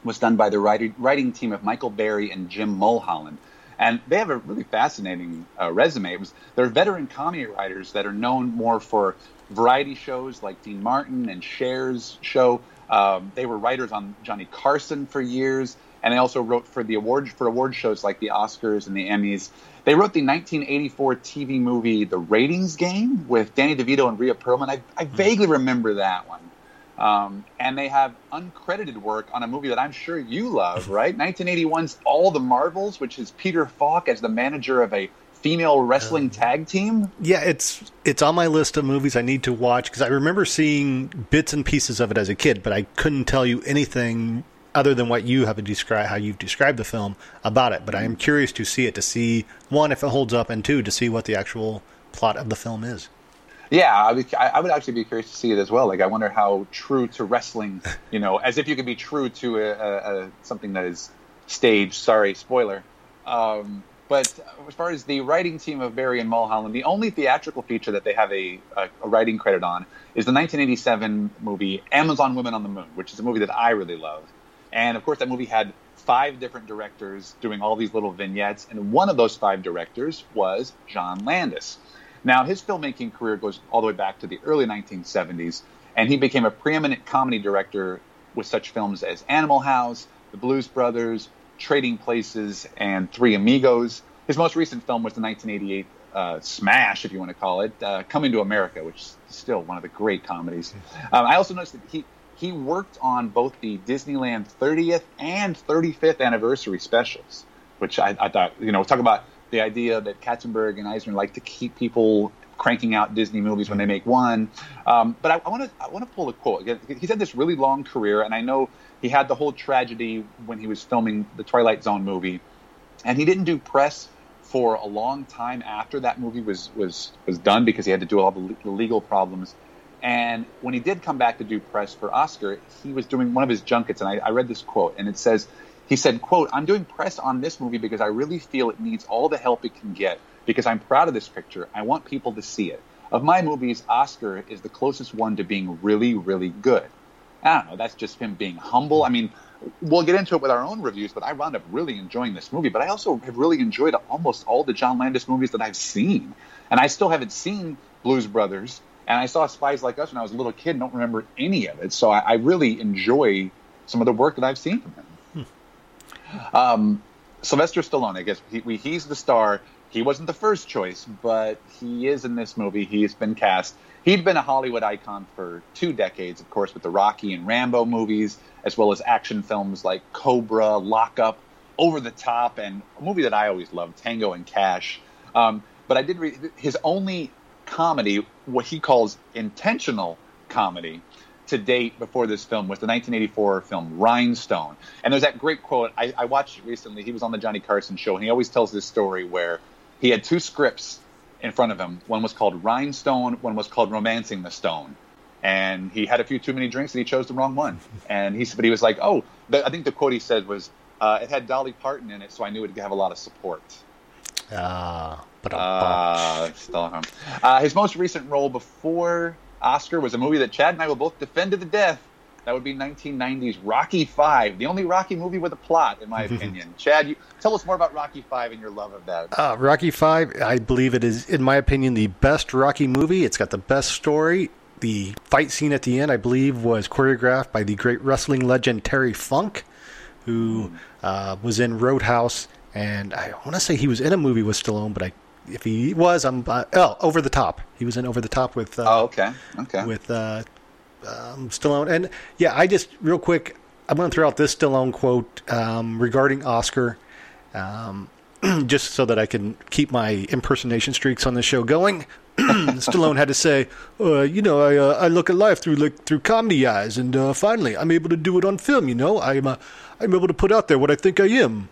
was done by the writing, writing team of Michael Berry and Jim Mulholland. And they have a really fascinating uh, resume. It was, they're veteran comedy writers that are known more for variety shows like Dean Martin and Cher's show. Um, they were writers on Johnny Carson for years. And they also wrote for the award for award shows like the Oscars and the Emmys. They wrote the nineteen eighty-four T V movie The Ratings Game with Danny DeVito and Rhea Perlman. I, I vaguely remember that one. Um, and they have uncredited work on a movie that I'm sure you love, right? nineteen eighty-one's All the Marvels, which is Peter Falk as the manager of a female wrestling tag team? Yeah, it's it's on my list of movies I need to watch, because I remember seeing bits and pieces of it as a kid, but I couldn't tell you anything other than what you have described, how you've described the film about it. But I am curious to see it, to see, one, if it holds up, and two, to see what the actual plot of the film is. Yeah, I would, I would actually be curious to see it as well. Like, I wonder how true to wrestling, you know, as if you could be true to a, a, a, something that is staged. Sorry, spoiler. Um, but as far as the writing team of Barry and Mulholland, the only theatrical feature that they have a, a, a writing credit on is the nineteen eighty-seven movie Amazon Women on the Moon, which is a movie that I really love. And, of course, that movie had five different directors doing all these little vignettes, and one of those five directors was John Landis. Now, his filmmaking career goes all the way back to the early nineteen seventies, and he became a preeminent comedy director with such films as Animal House, The Blues Brothers, Trading Places, and Three Amigos. His most recent film was the nineteen eighty-eight uh, smash, if you want to call it, uh, Coming to America, which is still one of the great comedies. Um, I also noticed that he, he worked on both the Disneyland thirtieth and thirty-fifth anniversary specials, which I, I thought, you know, talk about the idea that Katzenberg and Eisner like to keep people cranking out Disney movies when they make one. Um, but I want to I want to pull a quote. He's had this really long career, and I know he had the whole tragedy when he was filming the Twilight Zone movie, and he didn't do press for a long time after that movie was was, was done because he had to do all the, the legal problems. And when he did come back to do press for Oscar, he was doing one of his junkets, and I, I read this quote, and it says, he said, quote, "I'm doing press on this movie because I really feel it needs all the help it can get because I'm proud of this picture. I want people to see it. Of my movies, Oscar is the closest one to being really, really good." I don't know. That's just him being humble. I mean, we'll get into it with our own reviews, but I wound up really enjoying this movie. But I also have really enjoyed almost all the John Landis movies that I've seen. And I still haven't seen Blues Brothers. And I saw Spies Like Us when I was a little kid and don't remember any of it. So I, I really enjoy some of the work that I've seen from him. Um, Sylvester Stallone, I guess he, we, he's the star. He wasn't the first choice, but he is in this movie. He's been cast. He'd been a Hollywood icon for two decades, of course, with the Rocky and Rambo movies, as well as action films like Cobra, Lock Up, Over the Top, and a movie that I always loved, Tango and Cash. Um, but I did read his only comedy, what he calls intentional comedy, to date before this film was the nineteen eighty-four film Rhinestone. And there's that great quote. I, I watched it recently. He was on the Johnny Carson show, and he always tells this story where he had two scripts in front of him. One was called Rhinestone. One was called Romancing the Stone. And he had a few too many drinks, and he chose the wrong one. And he, but he was like, oh, the, I think the quote he said was, uh, it had Dolly Parton in it, so I knew it would have a lot of support. Ah, uh, but uh, still uh, his most recent role before Oscar was a movie that Chad and I will both defend to the death. That would be nineteen nineties Rocky Five, the only Rocky movie with a plot, in my opinion. Chad, you, tell us more about Rocky Five and your love of that. Uh, Rocky Five, I believe it is, in my opinion, the best Rocky movie. It's got the best story. The fight scene at the end, I believe, was choreographed by the great wrestling legend Terry Funk, who uh, was in Roadhouse, and I want to say he was in a movie with Stallone, but I. If he was, I'm uh, oh Over the Top. He was in Over the Top with uh, oh okay okay with uh, um, Stallone. And yeah, I just real quick, I'm going to throw out this Stallone quote um, regarding Oscar, um, just so that I can keep my impersonation streaks on the show going. Stallone had to say, uh, you know, I uh, I look at life through like, through comedy eyes, and uh, finally I'm able to do it on film. You know, I'm uh, I'm able to put out there what I think I am.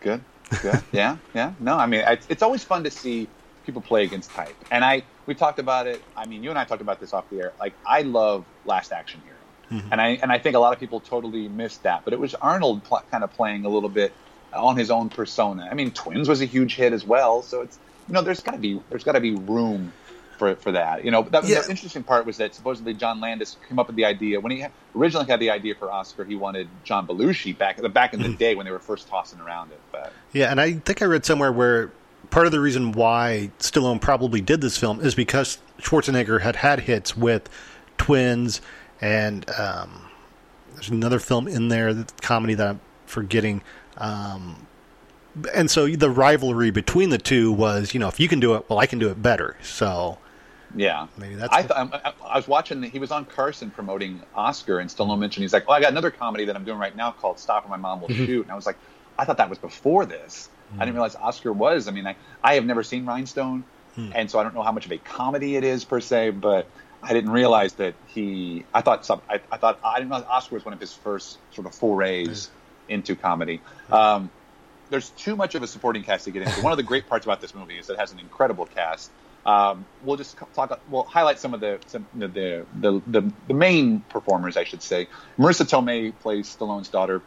Good. yeah, yeah, yeah. No, I mean, it's, it's always fun to see people play against type. And I, we talked about it. I mean, you and I talked about this off the air. Like, I love Last Action Hero, mm-hmm. and I and I think a lot of people totally missed that. But it was Arnold pl- kind of playing a little bit on his own persona. I mean, Twins was a huge hit as well. So it's you know, there's got to be there's got to be room for for that. You know, that, yeah. The interesting part was that supposedly John Landis came up with the idea when he originally had the idea for Oscar. He wanted John Belushi back back in the day when they were first tossing around it. But yeah, and I think I read somewhere where part of the reason why Stallone probably did this film is because Schwarzenegger had had hits with Twins, and um, there's another film in there, the comedy that I'm forgetting. Um, and so the rivalry between the two was, you know, if you can do it, well, I can do it better. So yeah, maybe that's. I, th- I, I was watching. The, he was on Carson promoting Oscar, and Stallone mentioned he's like, "Oh, I got another comedy that I'm doing right now called Stop or My Mom Will Shoot," and I was like. I thought that was before this. Mm. I didn't realize Oscar was. I mean, I, I have never seen Rhinestone, mm. and so I don't know how much of a comedy it is per se, but I didn't realize that he – I thought some, I, I thought – I didn't realize Oscar was one of his first sort of forays mm. into comedy. Mm. Um, there's too much of a supporting cast to get into. One of the great parts about this movie is that it has an incredible cast. Um, we'll just talk. We'll highlight some of the some you know, the, the the the main performers, I should say. Marisa Tomei plays Stallone's daughter.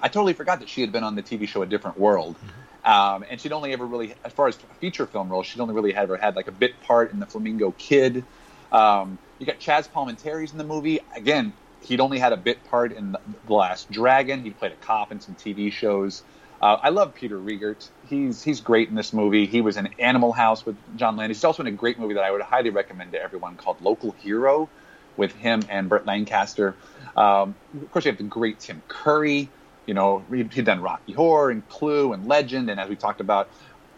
I totally forgot that she had been on the T V show A Different World, mm-hmm. um, and she'd only ever really, as far as feature film roles, she'd only really ever had like a bit part in The Flamingo Kid. Um, you got Chaz Palminteri's in the movie. Again, he'd only had a bit part in The Last Dragon. He played a cop in some T V shows. Uh, I love Peter Riegert. He's he's great in this movie. He was in Animal House with John Landis. He's also in a great movie that I would highly recommend to everyone called Local Hero with him and Burt Lancaster. Um, of course, you have the great Tim Curry. You know, he'd, he'd done Rocky Horror and Clue and Legend. And as we talked about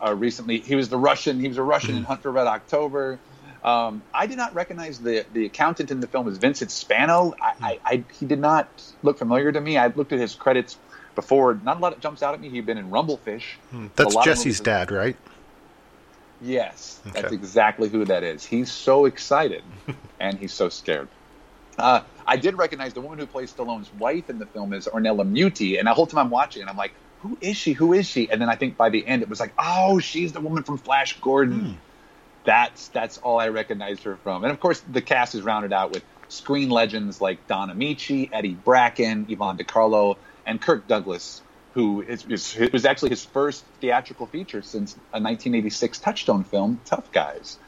uh, recently, he was the Russian. He was a Russian in Hunt for Red October. Um, I did not recognize the the accountant in the film as Vincent Spano. I, I, I he did not look familiar to me. I looked at his credits before, not a lot jumps out at me. He'd been in Rumblefish. Hmm. That's Jesse's dad, right? Yes, okay. That's exactly who that is. He's so excited, and he's so scared. Uh, I did recognize the woman who plays Stallone's wife in the film is Ornella Muti, and the whole time I'm watching it, I'm like, who is she? Who is she? And then I think by the end, it was like, oh, she's the woman from Flash Gordon. Hmm. That's, that's all I recognized her from. And, of course, the cast is rounded out with screen legends like Don Ameche, Eddie Bracken, Yvonne DiCarlo, and Kirk Douglas, who is, is, it was actually his first theatrical feature since a nineteen eighty-six Touchstone film, Tough Guys.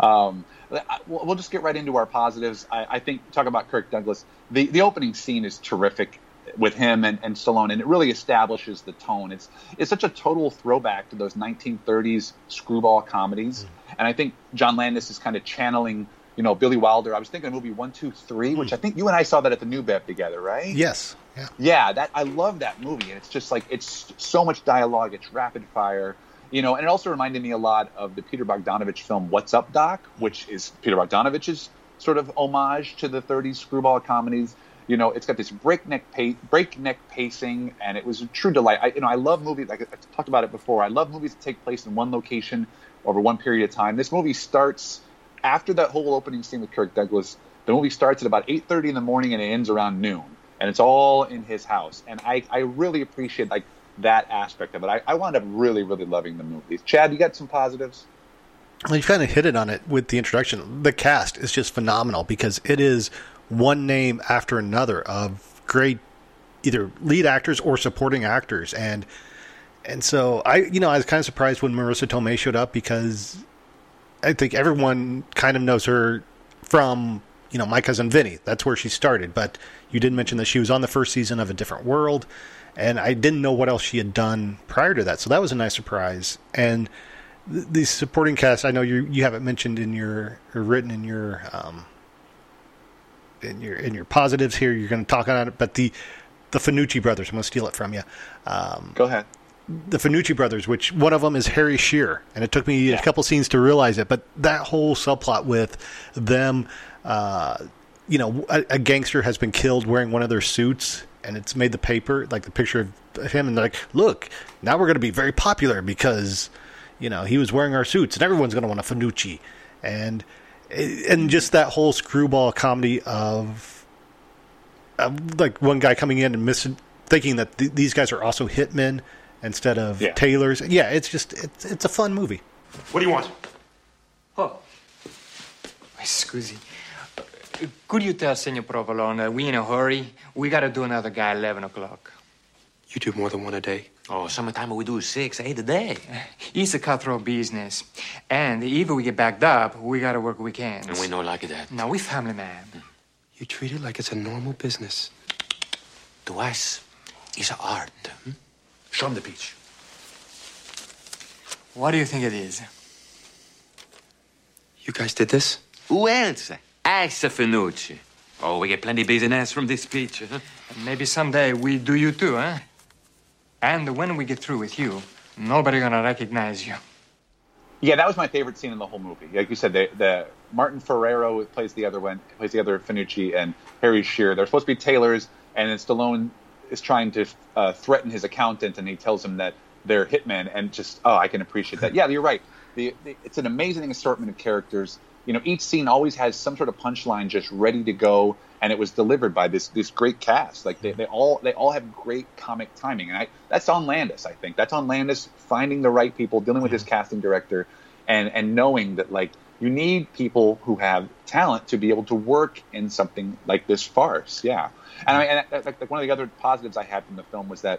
Um, I, we'll, we'll just get right into our positives. I, I think, talk about Kirk Douglas, the, the opening scene is terrific with him and, and Stallone, and it really establishes the tone. It's it's such a total throwback to those nineteen thirties screwball comedies, mm. and I think John Landis is kind of channeling, you know, Billy Wilder. I was thinking of the movie one two three, which I think you and I saw that at the New Bev together, right? Yes. Yeah. Yeah, that I love that movie, and it's just like it's so much dialogue. It's rapid fire, you know, and it also reminded me a lot of the Peter Bogdanovich film What's Up, Doc, which is Peter Bogdanovich's sort of homage to the thirties screwball comedies. You know, it's got this breakneck pace, breakneck pacing, and it was a true delight. I, you know, I love movies. Like I talked about it before. I love movies that take place in one location over one period of time. This movie starts after that whole opening scene with Kirk Douglas. The movie starts at about eight thirty in the morning and it ends around noon. And it's all in his house. And I, I really appreciate like that aspect of it. I, I wound up really, really loving the movie. Chad, you got some positives? Well, you kind of hit it on it with the introduction. The cast is just phenomenal because it is one name after another of great either lead actors or supporting actors. And and so I you know, I was kind of surprised when Marisa Tomei showed up because I think everyone kind of knows her from, you know, My Cousin Vinny. That's where she started. But you did mention that she was on the first season of A Different World, and I didn't know what else she had done prior to that. So that was a nice surprise. And th- the supporting cast, I know you you haven't mentioned in your or written in your um, in your in your positives here. You're going to talk about it, but the the Finucci brothers. I'm going to steal it from you. Um, Go ahead. The Finucci brothers, which one of them is Harry Shearer, and it took me yeah. a couple scenes to realize it, but that whole subplot with them, uh, you know, a, a gangster has been killed wearing one of their suits, and it's made the paper, like the picture of him, and they're like, look, now we're going to be very popular because, you know, he was wearing our suits, and everyone's going to want a Finucci, and and just that whole screwball comedy of, of like one guy coming in and mis- thinking that th- these guys are also hitmen, instead of yeah. tailors. Yeah, it's just, it's, it's a fun movie. What do you want? Oh, excuse me. Could you tell Senor Provolone we're in a hurry? We got to do another guy eleven o'clock. You do more than one a day? Oh, summertime we do six, eight a day. It's a cutthroat business. And if we get backed up, we got to work weekends. And we know like that. No, we family man. You treat it like it's a normal business. To us, it's art. Hmm? Show him the peach. What do you think it is? You guys did this? Who else? Ask Finucci. Oh, we get plenty business from this peach, huh? Maybe someday we do you too, huh? And when we get through with you, nobody gonna recognize you. Yeah, that was my favorite scene in the whole movie. Like you said, the, the Martin Ferrero plays the other one, plays the other Finucci, and Harry Shearer. They're supposed to be tailors, and then Stallone is trying to uh, threaten his accountant, and he tells him that their hitmen, and just, oh, I can appreciate that. Yeah, you're right. The, the, it's an amazing assortment of characters. You know, each scene always has some sort of punchline just ready to go, and it was delivered by this this great cast. Like they, they all they all have great comic timing, and I, that's on Landis. I think that's on Landis finding the right people, dealing with his casting director, and and knowing that like you need people who have talent to be able to work in something like this farce. Yeah, and I and like, like one of the other positives I had from the film was that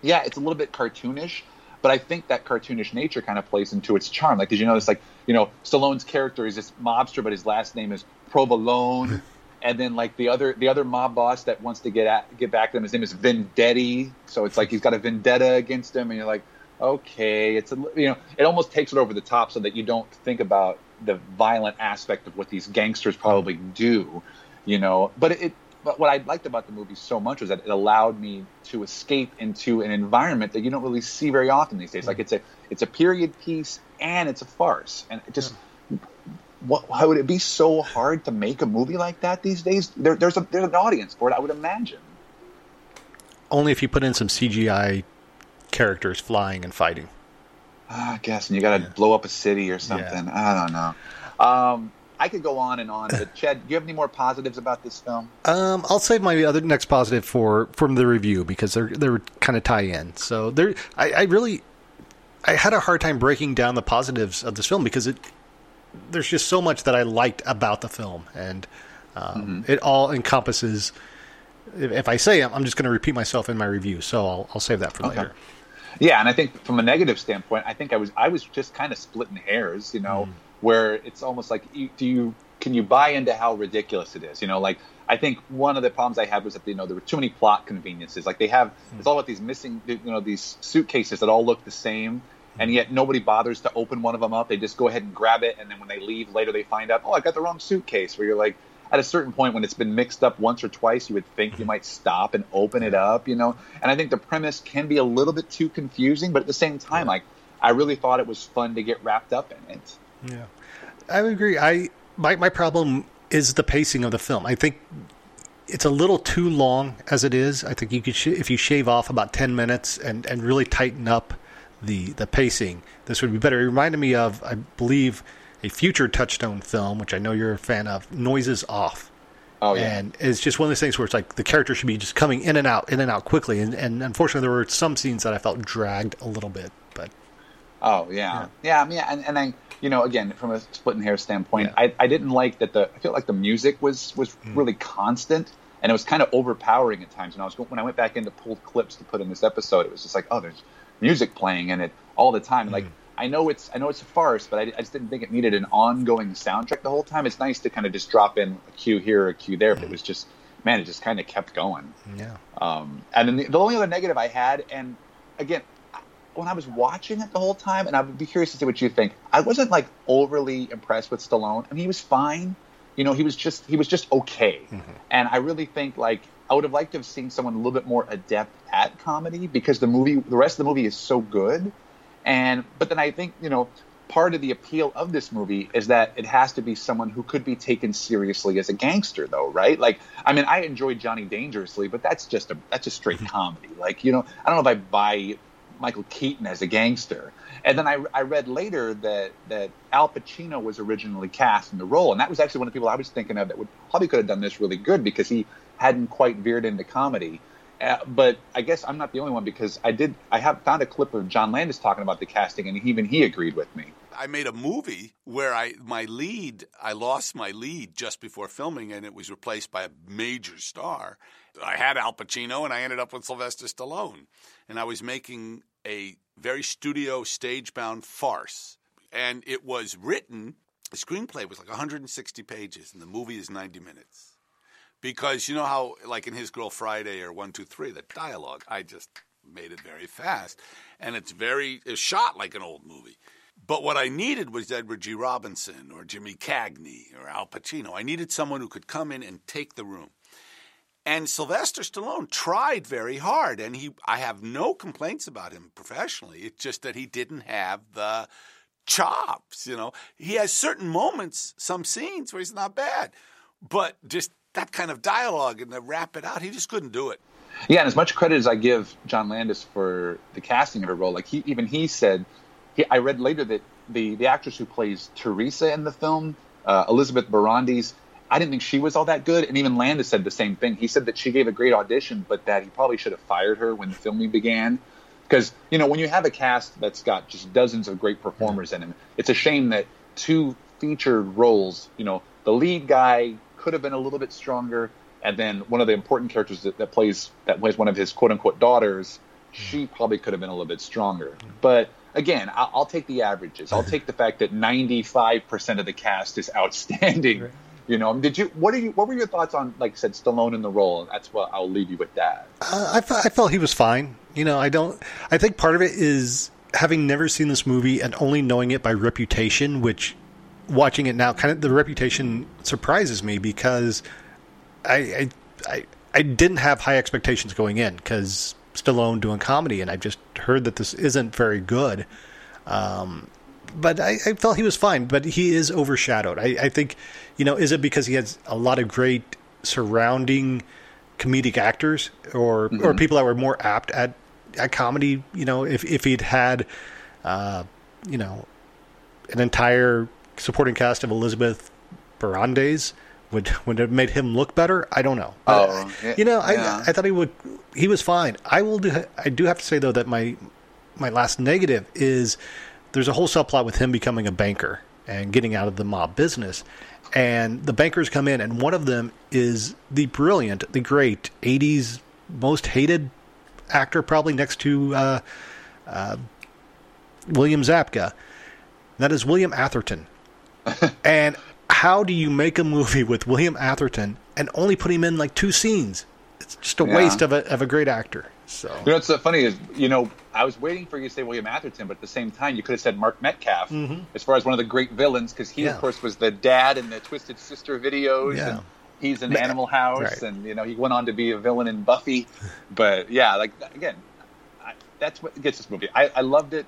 yeah, it's a little bit cartoonish. But I think that cartoonish nature kind of plays into its charm. Like, did you notice, like, you know, Stallone's character is this mobster, but his last name is Provolone. And then, like, the other the other mob boss that wants to get at, get back to him, his name is Vendetti. So it's like he's got a vendetta against him. And you're like, okay, it's, a, you know, it almost takes it over the top so that you don't think about the violent aspect of what these gangsters probably do, you know. But it... But what I liked about the movie so much was that it allowed me to escape into an environment that you don't really see very often these days. Like it's a it's a period piece and it's a farce. And it just what, why would it be so hard to make a movie like that these days? There, there's a there's an audience for it, I would imagine. Only if you put in some C G I characters flying and fighting. I guess, and you got to yeah. blow up a city or something. Yeah. I don't know. Um, I could go on and on, but Chad, do you have any more positives about this film? Um, I'll save my other next positive for from the review because they're they're kind of tie in. So there, I, I really, I had a hard time breaking down the positives of this film because it there's just so much that I liked about the film, and um, mm-hmm. it all encompasses. If, if I say I'm, I'm just going to repeat myself in my review, so I'll I'll save that for okay. later. Yeah, and I think from a negative standpoint, I think I was I was just kind of splitting hairs, you know. Mm. Where it's almost like, do you can you buy into how ridiculous it is? You know, like I think one of the problems I had was that you know there were too many plot conveniences. Like they have, it's all about these missing, you know, these suitcases that all look the same, and yet nobody bothers to open one of them up. They just go ahead and grab it, and then when they leave later, they find out, oh, I got the wrong suitcase. Where you're like, at a certain point when it's been mixed up once or twice, you would think you might stop and open it up, you know. And I think the premise can be a little bit too confusing, but at the same time, like I really thought it was fun to get wrapped up in it. Yeah, I would agree. I my my problem is the pacing of the film. I think it's a little too long as it is. I think you could sh- if you shave off about ten minutes and, and really tighten up the the pacing, this would be better. It reminded me of, I believe, a future Touchstone film, which I know you're a fan of, Noises Off. Oh yeah, and it's just one of those things where it's like the character should be just coming in and out, in and out quickly. And and unfortunately, there were some scenes that I felt dragged a little bit. But oh yeah, yeah, yeah, I mean, and and I. You know, again, from a split and hair standpoint, yeah. I, I didn't like that the I feel like the music was, was mm. really constant, and it was kind of overpowering at times. When I was when I went back in to pull clips to put in this episode, it was just like, oh, there's music playing in it all the time. Mm. Like I know it's I know it's a farce, but I, I just didn't think it needed an ongoing soundtrack the whole time. It's nice to kind of just drop in a cue here, or a cue there, mm. but it was just man, it just kind of kept going. Yeah. Um, and then the, the only other negative I had, and again. When I was watching it the whole time, and I would be curious to see what you think, I wasn't like overly impressed with Stallone. I mean, he was fine. You know, he was just he was just okay. Mm-hmm. And I really think like I would have liked to have seen someone a little bit more adept at comedy because the movie, the rest of the movie is so good. And but then I think, you know, part of the appeal of this movie is that it has to be someone who could be taken seriously as a gangster, though, right? Like, I mean, I enjoyed Johnny Dangerously, but that's just a that's just straight comedy. Like, you know, I don't know if I buy Michael Keaton as a gangster. And then I, I read later that, that Al Pacino was originally cast in the role. And that was actually one of the people I was thinking of that would probably could have done this really good because he hadn't quite veered into comedy. Uh, but I guess I'm not the only one because I did. I have found a clip of John Landis talking about the casting, and even he agreed with me. I made a movie where I my lead, I lost my lead just before filming, and it was replaced by a major star. I had Al Pacino, and I ended up with Sylvester Stallone. And I was making a very studio stage-bound farce. And it was written, the screenplay was like one hundred sixty pages, and the movie is ninety minutes. Because you know how, like in His Girl Friday or One, Two, Three, the dialogue, I just made it very fast. And it's very, it's shot like an old movie. But what I needed was Edward G. Robinson or Jimmy Cagney or Al Pacino. I needed someone who could come in and take the room. And Sylvester Stallone tried very hard, and he I have no complaints about him professionally. It's just that he didn't have the chops, you know. He has certain moments, some scenes where he's not bad, but just that kind of dialogue and the wrap it out, he just couldn't do it. Yeah, and as much credit as I give John Landis for the casting of her role, like he even he said, he, I read later that the, the actress who plays Teresa in the film, uh, Elizabeth Barandes, I didn't think she was all that good. And even Landis said the same thing. He said that she gave a great audition, but that he probably should have fired her when the filming began. Because, you know, when you have a cast that's got just dozens of great performers in it, it's a shame that two featured roles, you know, the lead guy could have been a little bit stronger. And then one of the important characters that, that plays that plays one of his quote unquote daughters, she probably could have been a little bit stronger. But again, I'll, I'll take the averages. I'll take the fact that ninety-five percent of the cast is outstanding. Right. You know, did you? What are you? What were your thoughts on, like I said, Stallone in the role? That's what I'll leave you with that. Uh, I th- I felt he was fine. You know, I don't. I think part of it is having never seen this movie and only knowing it by reputation. Which, watching it now, kind of the reputation surprises me because I I I, I didn't have high expectations going in because Stallone doing comedy, and I've just heard that this isn't very good. Um, But I, I felt he was fine, but he is overshadowed. I, I think, you know, is it because he has a lot of great surrounding comedic actors or mm-hmm. or people that were more apt at, at comedy? You know, if, if he'd had, uh, you know, an entire supporting cast of Elizabeth Barandes, would would it have made him look better? I don't know. But, oh, yeah, you know, I yeah. I thought he would. He was fine. I will do. I do have to say though that my my last negative is, there's a whole subplot with him becoming a banker and getting out of the mob business. And the bankers come in, and one of them is the brilliant, the great eighties most hated actor, probably next to uh, uh, William Zabka. That is William Atherton. And how do you make a movie with William Atherton and only put him in like two scenes? It's just a yeah. waste of a of a great actor. So you know what's so funny is, you know, I was waiting for you to say William Atherton, but at the same time, you could have said Mark Metcalf mm-hmm. as far as one of the great villains, because he, yeah. of course, was the dad in the Twisted Sister videos. Yeah. And he's in Animal House, right. and, you know, he went on to be a villain in Buffy. But, yeah, like, again, I, that's what gets this movie. I, I loved it.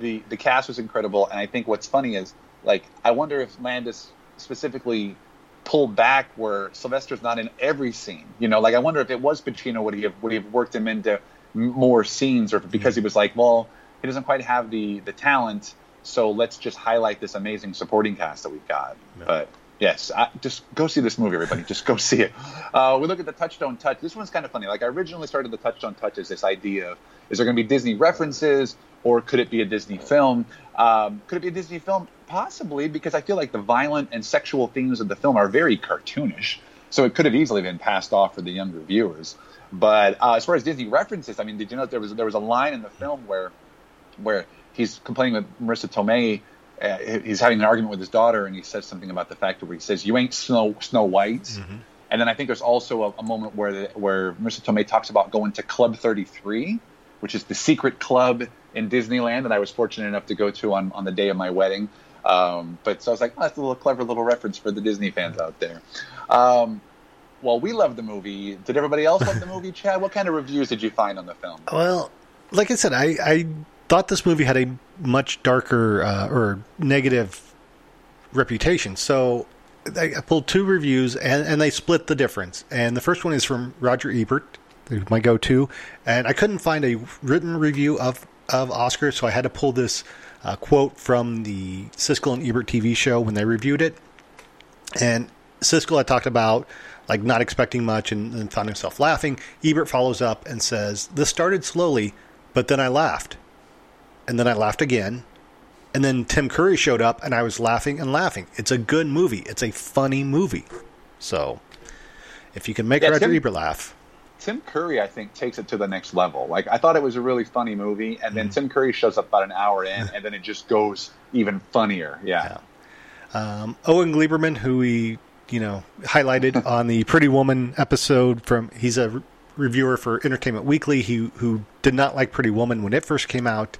The, the cast was incredible, and I think what's funny is, like, I wonder if Landis specifically pull back where Sylvester's not in every scene, you know, like I wonder if it was Pacino, would he have, would he have worked him into more scenes, or because he was like, well, he doesn't quite have the, the talent. So let's just highlight this amazing supporting cast that we've got. Yeah. But yes, I, just go see this movie, everybody. Just go see it. Uh, we look at the Touchstone Touch. This one's kind of funny. Like I originally started the Touchstone Touch as this idea of, is there going to be Disney references or could it be a Disney film? Um, could it be a Disney film? Possibly, because I feel like the violent and sexual themes of the film are very cartoonish. So it could have easily been passed off for the younger viewers. But uh, as far as Disney references, I mean, did you know that there was there was a line in the film where where he's complaining with Marisa Tomei. Uh, he's having an argument with his daughter, and he says something about the fact that where he says, you ain't Snow Snow White. Mm-hmm. And then I think there's also a, a moment where the, where Marisa Tomei talks about going to Club thirty-three, which is the secret club in Disneyland that I was fortunate enough to go to on, on the day of my wedding. Um, but so I was like, oh, that's a little clever little reference for the Disney fans out there. Um, well, we loved the movie. Did everybody else love the movie, Chad? What kind of reviews did you find on the film? Well, like I said, I, I thought this movie had a much darker uh, or negative reputation. So I pulled two reviews, and, and they split the difference. And the first one is from Roger Ebert, who's my go-to. And I couldn't find a written review of, of Oscar, so I had to pull this a quote from the Siskel and Ebert T V show when they reviewed it. And Siskel had talked about like not expecting much and, and found himself laughing. Ebert follows up and says, this started slowly, but then I laughed. And then I laughed again. And then Tim Curry showed up and I was laughing and laughing. It's a good movie. It's a funny movie. So if you can make yeah, Roger Tim, Ebert laugh. Tim Curry, I think, takes it to the next level. Like, I thought it was a really funny movie, and then mm. Tim Curry shows up about an hour in, and then it just goes even funnier. Yeah. yeah. Um, Owen Gleiberman, who we, you know, highlighted on the Pretty Woman episode from, he's a re- reviewer for Entertainment Weekly, he, who did not like Pretty Woman when it first came out.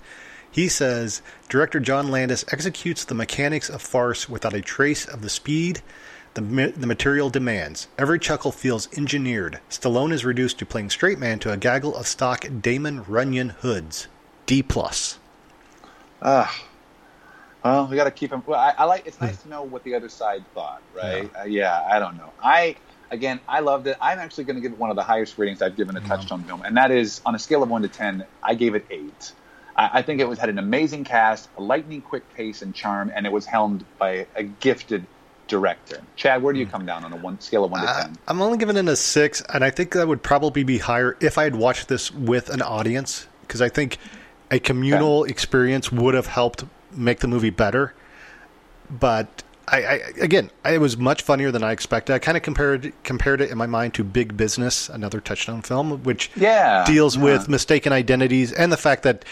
He says, director John Landis executes the mechanics of farce without a trace of the speed The, the material demands. Every chuckle feels engineered. Stallone is reduced to playing straight man to a gaggle of stock Damon Runyon hoods. D plus. Ah, uh, well, we got to keep him. Well, I, I like. It's nice to know what the other side thought, right? Yeah, uh, yeah I don't know. I Again, I loved it. I'm actually going to give it one of the highest ratings I've given a yeah. Touchstone film, and that is on a scale of one to ten. I gave it eight. I, I think it was had an amazing cast, a lightning quick pace and charm, and it was helmed by a gifted director. Chad, where do you come down on a one scale of one to ten? Uh, I'm only giving it a six, and I think that would probably be higher if I had watched this with an audience, because I think a communal okay. experience would have helped make the movie better. But I, I again, it was much funnier than I expected. I kind of compared compared it in my mind to Big Business, another Touchstone film, which yeah, deals yeah. with mistaken identities and the fact that,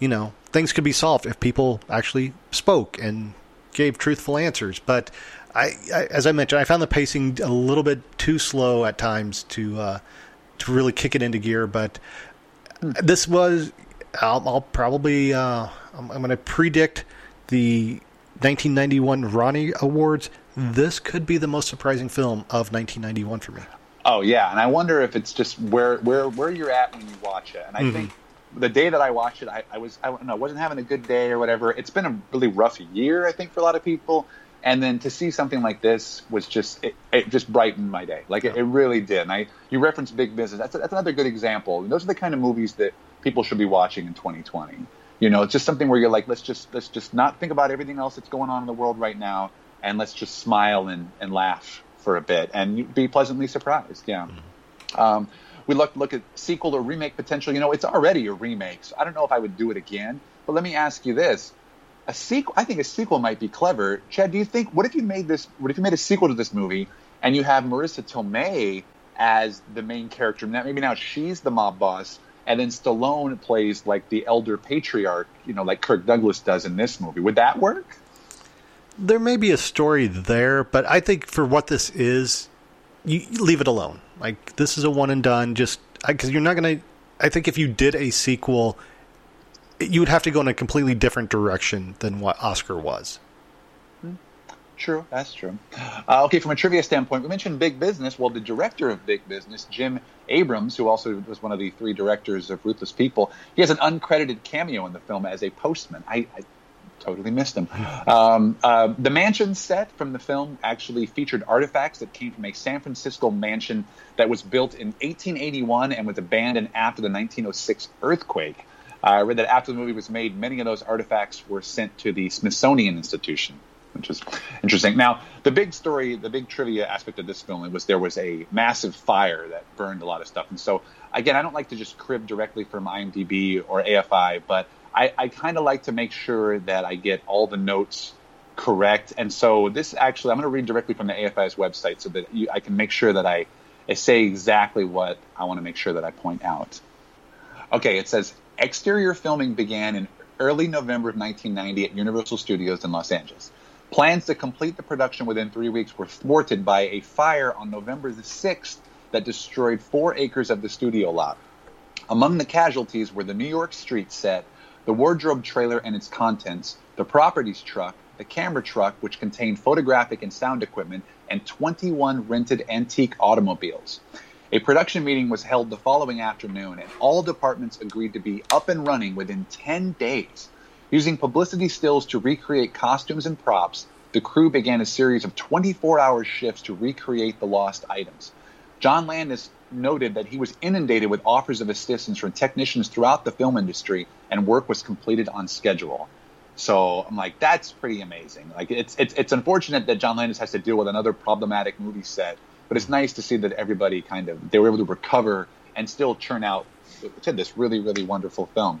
you know, things could be solved if people actually spoke and gave truthful answers. But I, I as I mentioned, I found the pacing a little bit too slow at times to uh, to really kick it into gear. But this was, I'll, I'll probably uh, I'm, I'm going to predict the nineteen ninety-one Ronnie Awards. This could be the most surprising film of nineteen ninety-one for me. Oh yeah, and I wonder if it's just where where where you're at when you watch it. And I mm-hmm. think the day that I watched it, I, I was I don't know, wasn't having a good day or whatever. It's been a really rough year, I think, for a lot of people. And then to see something like this was just it, it just brightened my day. Like yeah. it, it really did. And I you referenced Big Business. That's a, that's another good example. Those are the kind of movies that people should be watching in twenty twenty. You know, it's just something where you're like, let's just let's just not think about everything else that's going on in the world right now, and let's just smile and, and laugh for a bit and be pleasantly surprised. Yeah, mm-hmm. um, we look look at sequel or remake potential. You know, it's already a remake, so I don't know if I would do it again. But let me ask you this: a sequel? I think a sequel might be clever. Chad, do you think? What if you made this? What if you made a sequel to this movie and you have Marisa Tomei as the main character? Now, maybe now she's the mob boss. And then Stallone plays like the elder patriarch, you know, like Kirk Douglas does in this movie. Would that work? There may be a story there, but I think for what this is, you, you leave it alone. Like, this is a one and done. Just because you're not going to. I think if you did a sequel, you would have to go in a completely different direction than what Oscar was. True, that's true. Uh, okay, from a trivia standpoint, we mentioned Big Business. Well, the director of Big Business, Jim Abrams, who also was one of the three directors of Ruthless People, he has an uncredited cameo in the film as a postman. I, I totally missed him. Um, uh, the mansion set from the film actually featured artifacts that came from a San Francisco mansion that was built in eighteen eighty-one and was abandoned after the nineteen oh six earthquake. Uh, I read that after the movie was made, many of those artifacts were sent to the Smithsonian Institution, which is interesting. Now, the big story, the big trivia aspect of this film was there was a massive fire that burned a lot of stuff. And so, again, I don't like to just crib directly from IMDb or A F I, but I, I kind of like to make sure that I get all the notes correct. And so this actually, I'm going to read directly from the A F I's website so that you, I can make sure that I, I say exactly what I want to make sure that I point out. Okay, it says, exterior filming began in early November of nineteen ninety at Universal Studios in Los Angeles. Plans to complete the production within three weeks were thwarted by a fire on November the sixth that destroyed four acres of the studio lot. Among the casualties were the New York street set, the wardrobe trailer and its contents, the properties truck, the camera truck, which contained photographic and sound equipment, and twenty-one rented antique automobiles. A production meeting was held the following afternoon, and all departments agreed to be up and running within ten days. Using publicity stills to recreate costumes and props, the crew began a series of twenty-four hour shifts to recreate the lost items. John Landis noted that he was inundated with offers of assistance from technicians throughout the film industry, and work was completed on schedule. So I'm like, that's pretty amazing. Like, it's it's it's unfortunate that John Landis has to deal with another problematic movie set, but it's nice to see that everybody kind of, they were able to recover and still churn out this really, really wonderful film.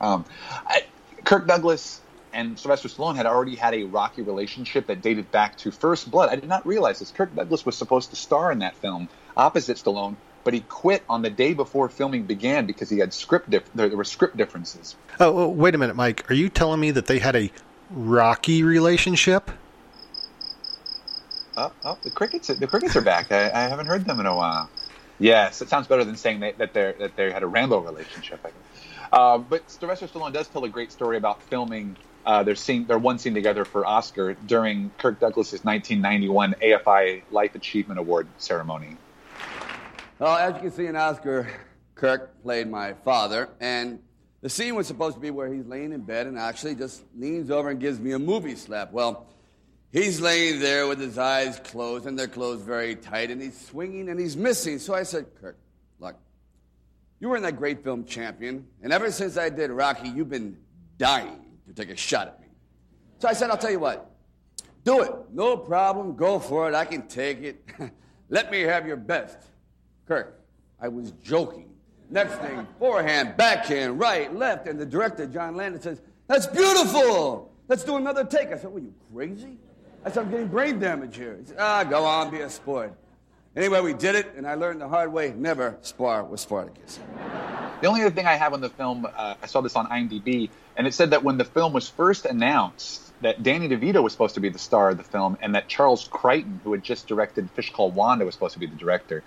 Um, I, Kirk Douglas and Sylvester Stallone had already had a rocky relationship that dated back to First Blood. I did not realize this. Kirk Douglas was supposed to star in that film opposite Stallone, but he quit on the day before filming began because he had script dif- there were script differences. Oh, wait a minute, Mike. Are you telling me that they had a rocky relationship? Oh, oh the crickets! The crickets are back. I, I haven't heard them in a while. Yes, it sounds better than saying they, that they that they had a Rambo relationship, I guess. Uh, but Sylvester Stallone does tell a great story about filming uh, their scene, their one scene together for Oscar during Kirk Douglas's nineteen ninety-one A F I Life Achievement Award ceremony. Well, as you can see in Oscar, Kirk played my father, and the scene was supposed to be where he's laying in bed and actually just leans over and gives me a movie slap. Well, He's laying there with his eyes closed, and they're closed very tight, and he's swinging and he's missing. So I said, Kirk, look, you were in that great film Champion, and ever since I did Rocky, you've been dying to take a shot at me. So I said, I'll tell you what, do it. No problem. Go for it. I can take it. Let me have your best. Kirk, I was joking. Next thing, forehand, backhand, right, left, and the director, John Landis, says, that's beautiful. Let's do another take. I said, well, you crazy? I said, I'm getting brain damage here. He said, ah, go on, be a sport. Anyway, we did it, and I learned the hard way, never spar with Spartacus. The only other thing I have on the film, uh, I saw this on IMDb, and it said that when the film was first announced, that Danny DeVito was supposed to be the star of the film, and that Charles Crichton, who had just directed Fish Called Wanda, was supposed to be the director.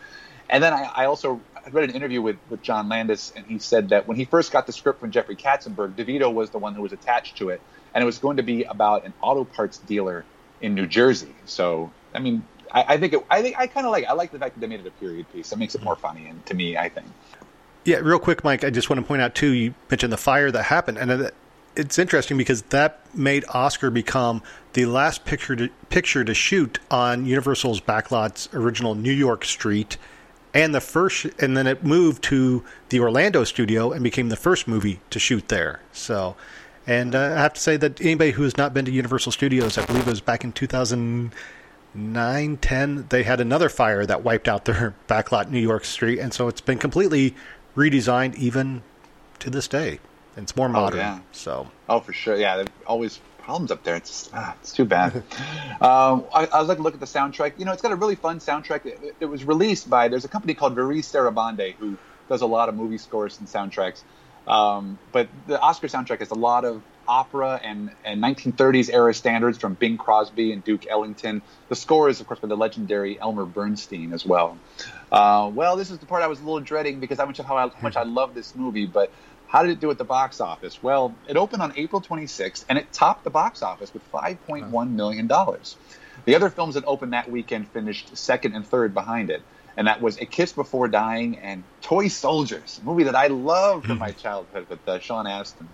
And then I, I also read an interview with, with John Landis, and he said that when he first got the script from Jeffrey Katzenberg, DeVito was the one who was attached to it, and it was going to be about an auto parts dealer in New Jersey. So, I mean, I, I think it, I think I kind of like it. I like the fact that they made it a period piece. That makes it more funny, and to me, I think. Yeah, real quick, Mike, I just want to point out, too, you mentioned the fire that happened, and it's interesting because that made Oscar become the last picture to, picture to shoot on Universal's backlot's original New York street, and the first, and then it moved to the Orlando studio and became the first movie to shoot there. So, and uh, I have to say that anybody who has not been to Universal Studios, I believe it was back in two thousand nine, ten, they had another fire that wiped out their backlot New York street, and so it's been completely redesigned even to this day. It's more modern. Oh, yeah. So. Oh, for sure. Yeah, there's always problems up there. It's ah, it's too bad. um, I, I was looking look at the soundtrack. You know, it's got a really fun soundtrack. It, it was released by, there's a company called Verice Sarabande who does a lot of movie scores and soundtracks. Um, but the Oscar soundtrack is a lot of opera and, and nineteen thirties era standards from Bing Crosby and Duke Ellington. The score is, of course, by the legendary Elmer Bernstein as well. Uh, well, this is the part I was a little dreading because I mentioned how, I, how much I love this movie, but how did it do at the box office? Well, it opened on April twenty-sixth, and it topped the box office with five point one million dollars. The other films that opened that weekend finished second and third behind it, and that was A Kiss Before Dying and Toy Soldiers, a movie that I loved from my childhood with uh, Sean Astin.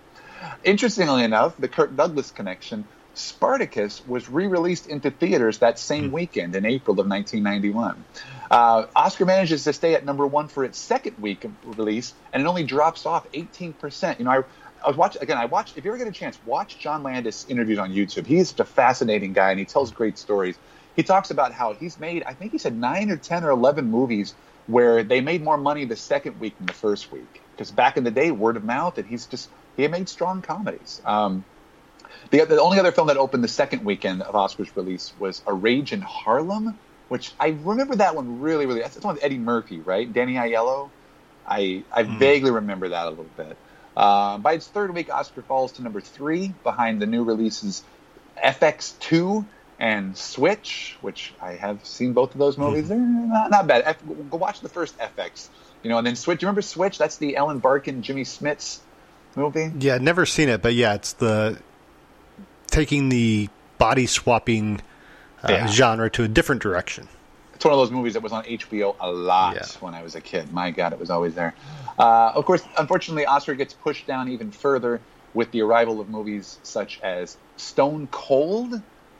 Interestingly enough, the Kirk Douglas connection, Spartacus was re-released into theaters that same weekend in April of nineteen ninety-one. Uh, Oscar manages to stay at number one for its second week of release, and it only drops off eighteen percent. You know, I, I was watching, again, I watched, if you ever get a chance, watch John Landis interviews on YouTube. He's just a fascinating guy, and he tells great stories. He talks about how he's made, I think he said nine or ten or eleven movies where they made more money the second week than the first week. Because back in the day, word of mouth, and he's just, he had made strong comedies. Um, The, the only other film that opened the second weekend of Oscar's release was A Rage in Harlem, which I remember that one really, really. That's the one with Eddie Murphy, right? Danny Aiello. I I mm. vaguely remember that a little bit. Uh, by its third week, Oscar falls to number three behind the new releases F X two and Switch, which I have seen both of those movies. Mm. They're not, not bad. F, go watch the first F X, you know, and then Switch. Do you remember Switch? That's the Ellen Barkin, Jimmy Smits movie. Yeah, never seen it, but yeah, it's the taking the body swapping uh, yeah. genre to a different direction. It's one of those movies that was on H B O a lot yeah. when I was a kid. My God, it was always there. Uh, of course, unfortunately, Oscar gets pushed down even further with the arrival of movies such as Stone Cold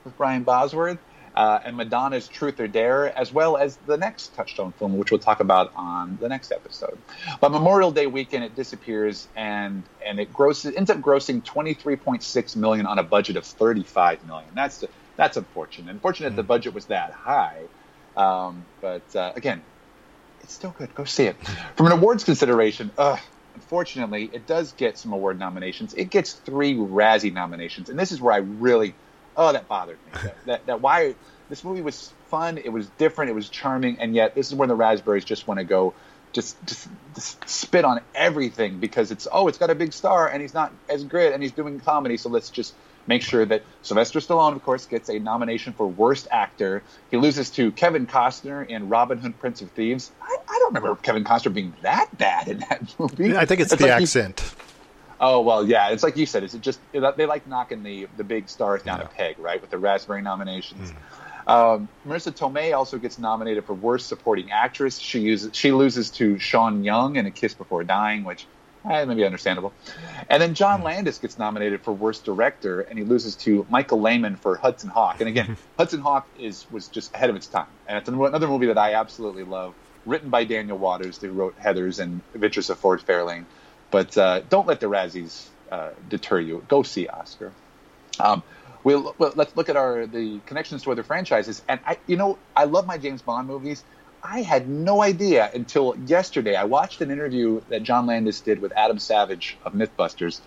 with Brian Bosworth uh, and Madonna's Truth or Dare, as well as the next Touchstone film, which we'll talk about on the next episode. But Memorial Day weekend, it disappears, and and it grosses, ends up grossing twenty-three point six million dollars on a budget of thirty-five million dollars. That's that's unfortunate. Unfortunate mm-hmm. the budget was that high. Um, but uh, again, it's still good. Go see it. From an awards consideration, ugh, unfortunately, it does get some award nominations. It gets three Razzie nominations, and this is where I really... Oh, that bothered me. That, that that why this movie was fun. It was different. It was charming, and yet this is where the Raspberries just want to go, just, just just spit on everything because it's oh, it's got a big star, and he's not as great, and he's doing comedy. So let's just make sure that Sylvester Stallone, of course, gets a nomination for worst actor. He loses to Kevin Costner in Robin Hood, Prince of Thieves. I, I don't remember Kevin Costner being that bad in that movie. I think it's, it's the like accent. He, Oh, well, yeah. It's like you said. It's just they like knocking the, the big stars down yeah. a peg, right, with the Raspberry nominations. Mm. Um, Marisa Tomei also gets nominated for Worst Supporting Actress. She uses she loses to Sean Young in A Kiss Before Dying, which eh, maybe understandable. And then John Landis gets nominated for Worst Director, and he loses to Michael Lehman for Hudson Hawk. And again, Hudson Hawk is was just ahead of its time. And it's another movie that I absolutely love, written by Daniel Waters, who wrote Heathers and Adventures of Ford Fairlane. But uh, don't let the Razzies uh, deter you. Go see Oscar. Um, we'll, well, let's look at our the connections to other franchises. And, I, you know, I love my James Bond movies. I had no idea until yesterday. I watched an interview that John Landis did with Adam Savage of Mythbusters,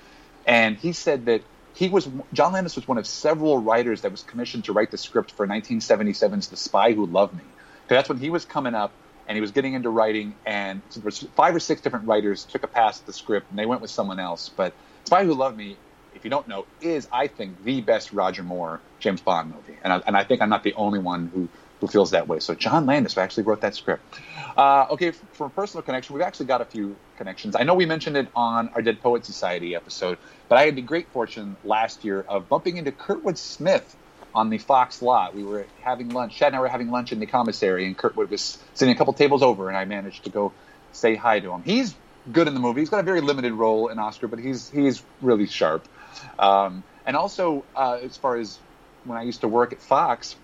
and he said that he was John Landis was one of several writers that was commissioned to write the script for nineteen seventy-seven's The Spy Who Loved Me. So that's when he was coming up, and he was getting into writing, and so there was five or six different writers took a pass at the script, and they went with someone else. But Spy Who Loved Me, if you don't know, is, I think, the best Roger Moore James Bond movie. And I, and I think I'm not the only one who... who feels that way. So John Landis actually wrote that script. Uh, okay, for, for personal connection, we've actually got a few connections. I know we mentioned it on our Dead Poets Society episode, but I had the great fortune last year of bumping into Kurtwood Smith on the Fox lot. We were having lunch. Chad and I were having lunch in the commissary, and Kurtwood was sitting a couple tables over, and I managed to go say hi to him. He's good in the movie. He's got a very limited role in Oscar, but he's, he's really sharp. Um, and also, uh, as far as when I used to work at Fox,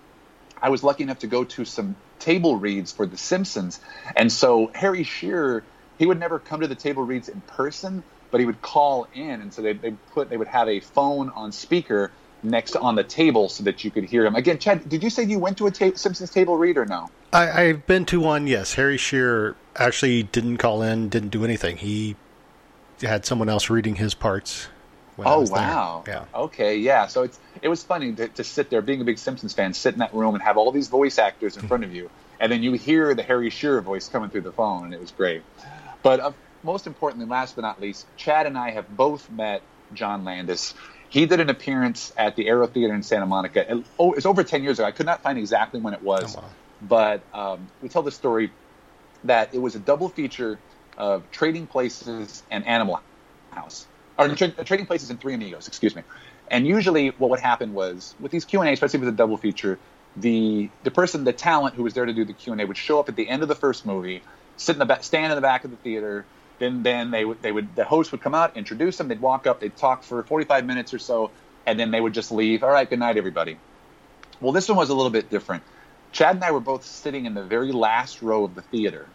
I was lucky enough to go to some table reads for The Simpsons. And so Harry Shearer, he would never come to the table reads in person, but he would call in. And so they they put they would have a phone on speaker next on the table so that you could hear him. Again, Chad, did you say you went to a ta- Simpsons table read or no? I, I've been to one, yes. Harry Shearer actually didn't call in, didn't do anything. He had someone else reading his parts. Oh, wow. Yeah. Okay, yeah. So it's it was funny to, to sit there, being a big Simpsons fan, sit in that room and have all these voice actors in front of you, and then you hear the Harry Shearer voice coming through the phone, and it was great. But uh, most importantly, last but not least, Chad and I have both met John Landis. He did an appearance at the Aero Theater in Santa Monica. And, oh, it was over ten years ago. I could not find exactly when it was. Oh, wow. But um, we tell the story that it was a double feature of Trading Places and Animal House. Or tra- Trading Places and Three Amigos, excuse me. And usually what would happen was, with these Q and A, especially with a double feature, the the person, the talent who was there to do the Q and A would show up at the end of the first movie, sit in the ba- stand in the back of the theater, then then they would, they would the host would come out, introduce them, they'd walk up, they'd talk for forty-five minutes or so, and then they would just leave. All right, good night, everybody. Well, this one was a little bit different. Chad and I were both sitting in the very last row of the theater,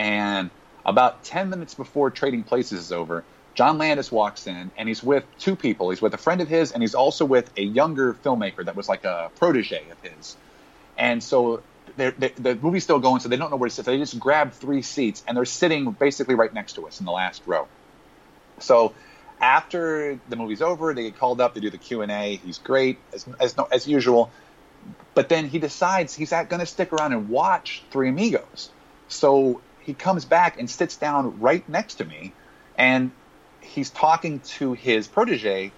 and about ten minutes before Trading Places is over, John Landis walks in, and he's with two people. He's with a friend of his, and he's also with a younger filmmaker that was like a protege of his. And so they're, they're, the movie's still going, so they don't know where to sit. They just grab three seats, and they're sitting basically right next to us in the last row. So after the movie's over, they get called up. They do the Q and A. He's great, as as, no, as usual. But then he decides he's going to stick around and watch Three Amigos. So he comes back and sits down right next to me, and he's talking to his protege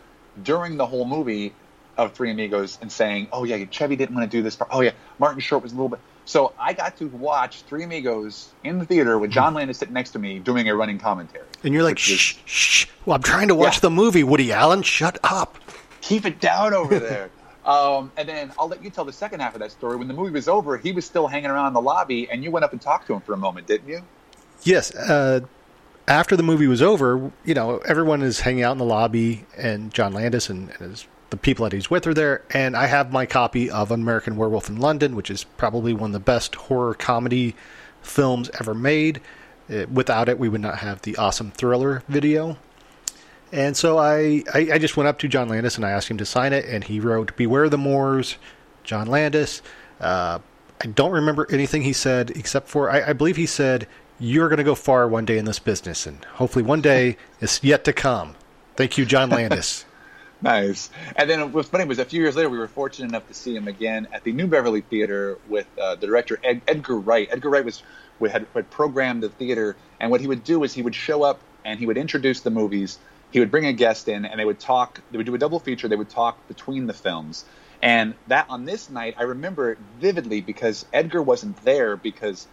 during the whole movie of Three Amigos and saying, oh, yeah, Chevy didn't want to do this part. Oh, yeah, Martin Short was a little bit. So I got to watch Three Amigos in the theater with John Landis sitting next to me doing a running commentary. And you're like, shh, is, shh. Well, I'm trying to watch yeah. the movie, Woody Allen. Shut up. Keep it down over there. um, and then I'll let you tell the second half of that story. When the movie was over, he was still hanging around in the lobby, and you went up and talked to him for a moment, didn't you? Yes, uh... after the movie was over, you know, everyone is hanging out in the lobby, and John Landis and, and his, the people that he's with are there. And I have my copy of An American Werewolf in London, which is probably one of the best horror comedy films ever made. It, without it, we would not have the awesome Thriller video. And so I, I, I just went up to John Landis and I asked him to sign it. And he wrote, "Beware the Moors, John Landis." Uh, I don't remember anything he said except for, I, I believe he said, "You're going to go far one day in this business, and hopefully one day it's yet to come. Thank you, John Landis." Nice. And then what's funny was a few years later, we were fortunate enough to see him again at the New Beverly Theater with uh, the director Ed- Edgar Wright. Edgar Wright was had, had programmed the theater, and what he would do is he would show up and he would introduce the movies. He would bring a guest in, and they would talk. They would do a double feature. They would talk between the films. And that on this night, I remember it vividly because Edgar wasn't there because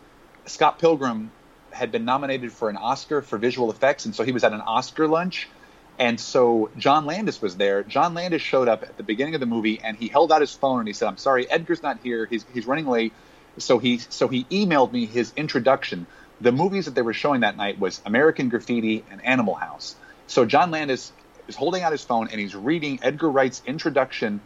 Scott Pilgrim had been nominated for an Oscar for visual effects, and so he was at an Oscar lunch, and so John Landis was there. John Landis showed up at the beginning of the movie, and he held out his phone and he said, "I'm sorry, Edgar's not here. He's he's running late." So he so he emailed me his introduction, the movies that they were showing that night was American Graffiti and Animal House. So John Landis is holding out his phone and he's reading Edgar Wright's introduction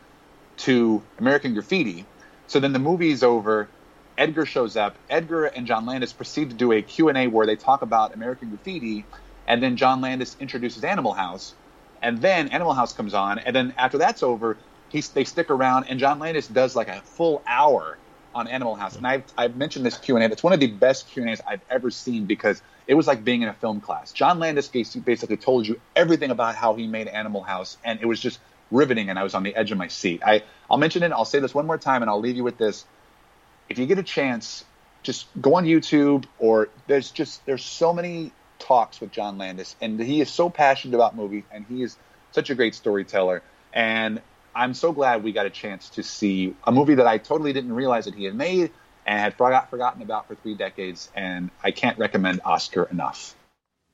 to American Graffiti. So then the movie is over. Edgar shows up. Edgar and John Landis proceed to do a Q and A where they talk about American Graffiti. And then John Landis introduces Animal House. And then Animal House comes on. And then after that's over, he, they stick around. And John Landis does like a full hour on Animal House. And I've, I've mentioned this Q and A. It's one of the best Q and A's I've ever seen because it was like being in a film class. John Landis basically told you everything about how he made Animal House. And it was just riveting. And I was on the edge of my seat. I, I'll mention it. I'll say this one more time. And I'll leave you with this. If you get a chance, just go on YouTube, or there's just there's so many talks with John Landis, and he is so passionate about movies, and he is such a great storyteller. And I'm so glad we got a chance to see a movie that I totally didn't realize that he had made and had forgot, forgotten about for three decades, and I can't recommend Oscar enough.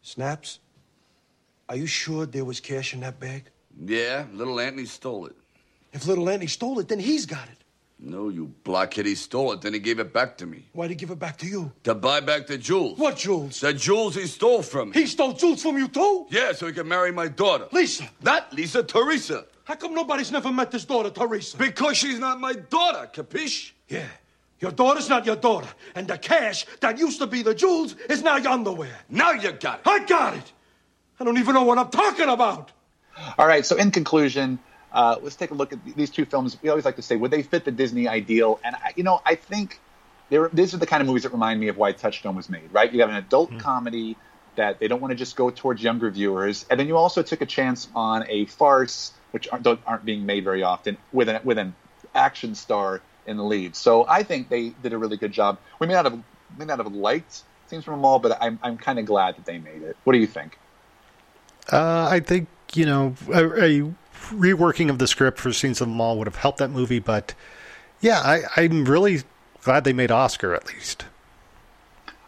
Snaps, are you sure there was cash in that bag? Yeah, little Anthony stole it. If little Anthony stole it, then he's got it. No, you blockhead, he stole it, then he gave it back to me. Why'd he give it back to you? To buy back the jewels. What jewels? The jewels he stole from me. He stole jewels from you too? Yeah, so he could marry my daughter. Lisa. Not Lisa, Teresa. How come nobody's never met this daughter, Teresa? Because she's not my daughter, capiche? Yeah, your daughter's not your daughter. And the cash that used to be the jewels is now your underwear. Now you got it. I got it. I don't even know what I'm talking about. All right, so in conclusion, Uh, let's take a look at these two films. We always like to say, would they fit the Disney ideal? And, I, you know, I think they were, these are the kind of movies that remind me of why Touchstone was made, right? You have an adult mm-hmm. comedy that they don't want to just go towards younger viewers. And then you also took a chance on a farce, which aren't, aren't being made very often, with an, with an action star in the lead. So I think they did a really good job. We may not have, may not have liked Scenes from a Mall, but I'm, I'm kind of glad that they made it. What do you think? Uh, I think, you know, I... I reworking of the script for Scenes from a Mall would have helped that movie, but yeah, I, I'm really glad they made Oscar at least.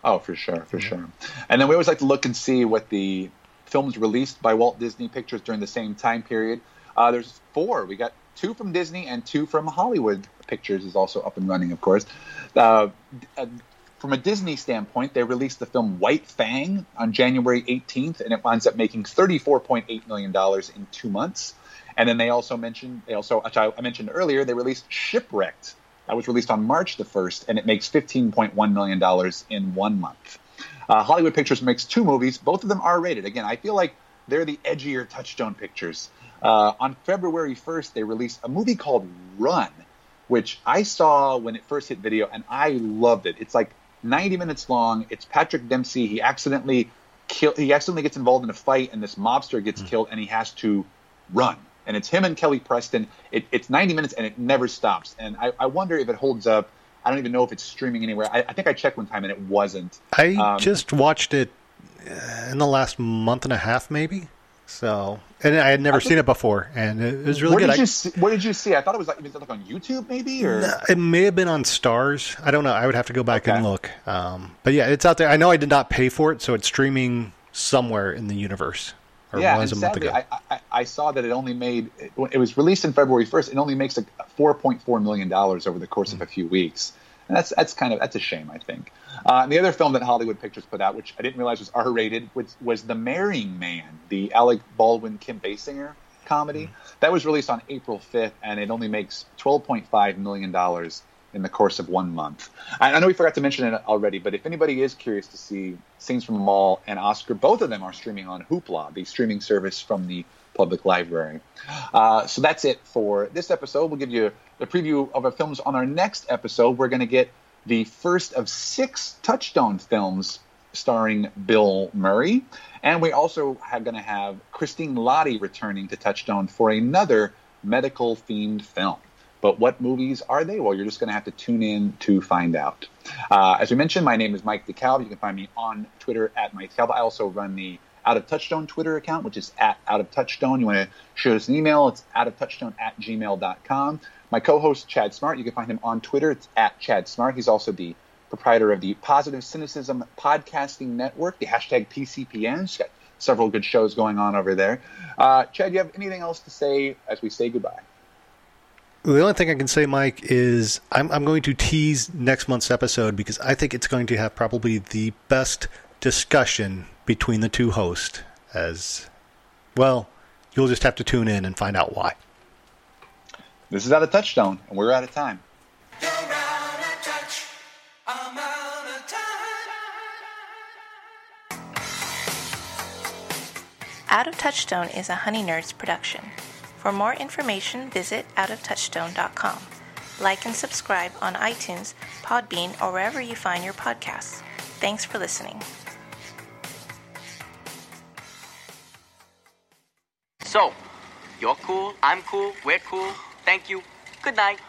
Oh, for sure, for sure. And then we always like to look and see what the films released by Walt Disney Pictures during the same time period. Uh, there's four. We got two from Disney and two from Hollywood Pictures is also up and running, of course. Uh, uh, from a Disney standpoint, they released the film White Fang on January eighteenth, and it winds up making thirty-four point eight million dollars in two months. And then they also mentioned, they also, which I mentioned earlier, they released Shipwrecked. That was released on March the first, and it makes fifteen point one million dollars in one month. Uh, Hollywood Pictures makes two movies. Both of them are rated. Again, I feel like they're the edgier Touchstone Pictures. Uh, on February first, they released a movie called Run, which I saw when it first hit video, and I loved it. It's like ninety minutes long. It's Patrick Dempsey. He accidentally kill, He accidentally gets involved in a fight, and this mobster gets mm-hmm. killed, and he has to run. And it's him and Kelly Preston. It, it's ninety minutes, and it never stops. And I, I wonder if it holds up. I don't even know if it's streaming anywhere. I, I think I checked one time, and it wasn't. I um, just watched it in the last month and a half, maybe. So, and I had never I think, seen it before, and it was really where good. Did I, you see, what did you see? I thought it was like, was it like on YouTube, maybe? Or? No, it may have been on Starz. I don't know. I would have to go back okay. and look. Um, but, yeah, it's out there. I know I did not pay for it, so it's streaming somewhere in the universe. Yeah, and sadly, I, I, I saw that it only made – it was released on February first. It only makes four point four million dollars over the course mm-hmm. of a few weeks. And that's that's kind of – that's a shame, I think. Uh, and the other film that Hollywood Pictures put out, which I didn't realize was R-rated, was, was The Marrying Man, the Alec Baldwin, Kim Basinger comedy. Mm-hmm. That was released on April fifth, and it only makes twelve point five million dollars in the course of one month. I, I know we forgot to mention it already, but if anybody is curious to see Scenes from a Mall and Oscar, both of them are streaming on Hoopla, the streaming service from the public library. Uh, so that's it for this episode. We'll give you the preview of our films on our next episode. We're going to get the first of six Touchstone films starring Bill Murray. And we also are going to have Christine Lottie returning to Touchstone for another medical-themed film. But what movies are they? Well, you're just going to have to tune in to find out. Uh, as we mentioned, my name is Mike DeKalb. You can find me on Twitter at Mike DeKalb. I also run the Out of Touchstone Twitter account, which is at Out of Touchstone. You want to shoot us an email, it's out of touchstone at gmail dot com. My co-host, Chad Smart, you can find him on Twitter. It's at Chad Smart. He's also the proprietor of the Positive Cynicism Podcasting Network, the hashtag P C P N. He's got several good shows going on over there. Uh, Chad, do you have anything else to say as we say goodbye? The only thing I can say, Mike, is I'm, I'm going to tease next month's episode because I think it's going to have probably the best discussion between the two hosts. As well, you'll just have to tune in and find out why. This is out of Touchstone, and we're out of time. Out of Touchstone is a Honey Nerds production. For more information, visit out of touchstone dot com. Like and subscribe on iTunes, Podbean, or wherever you find your podcasts. Thanks for listening. So, you're cool, I'm cool, we're cool. Thank you. Good night.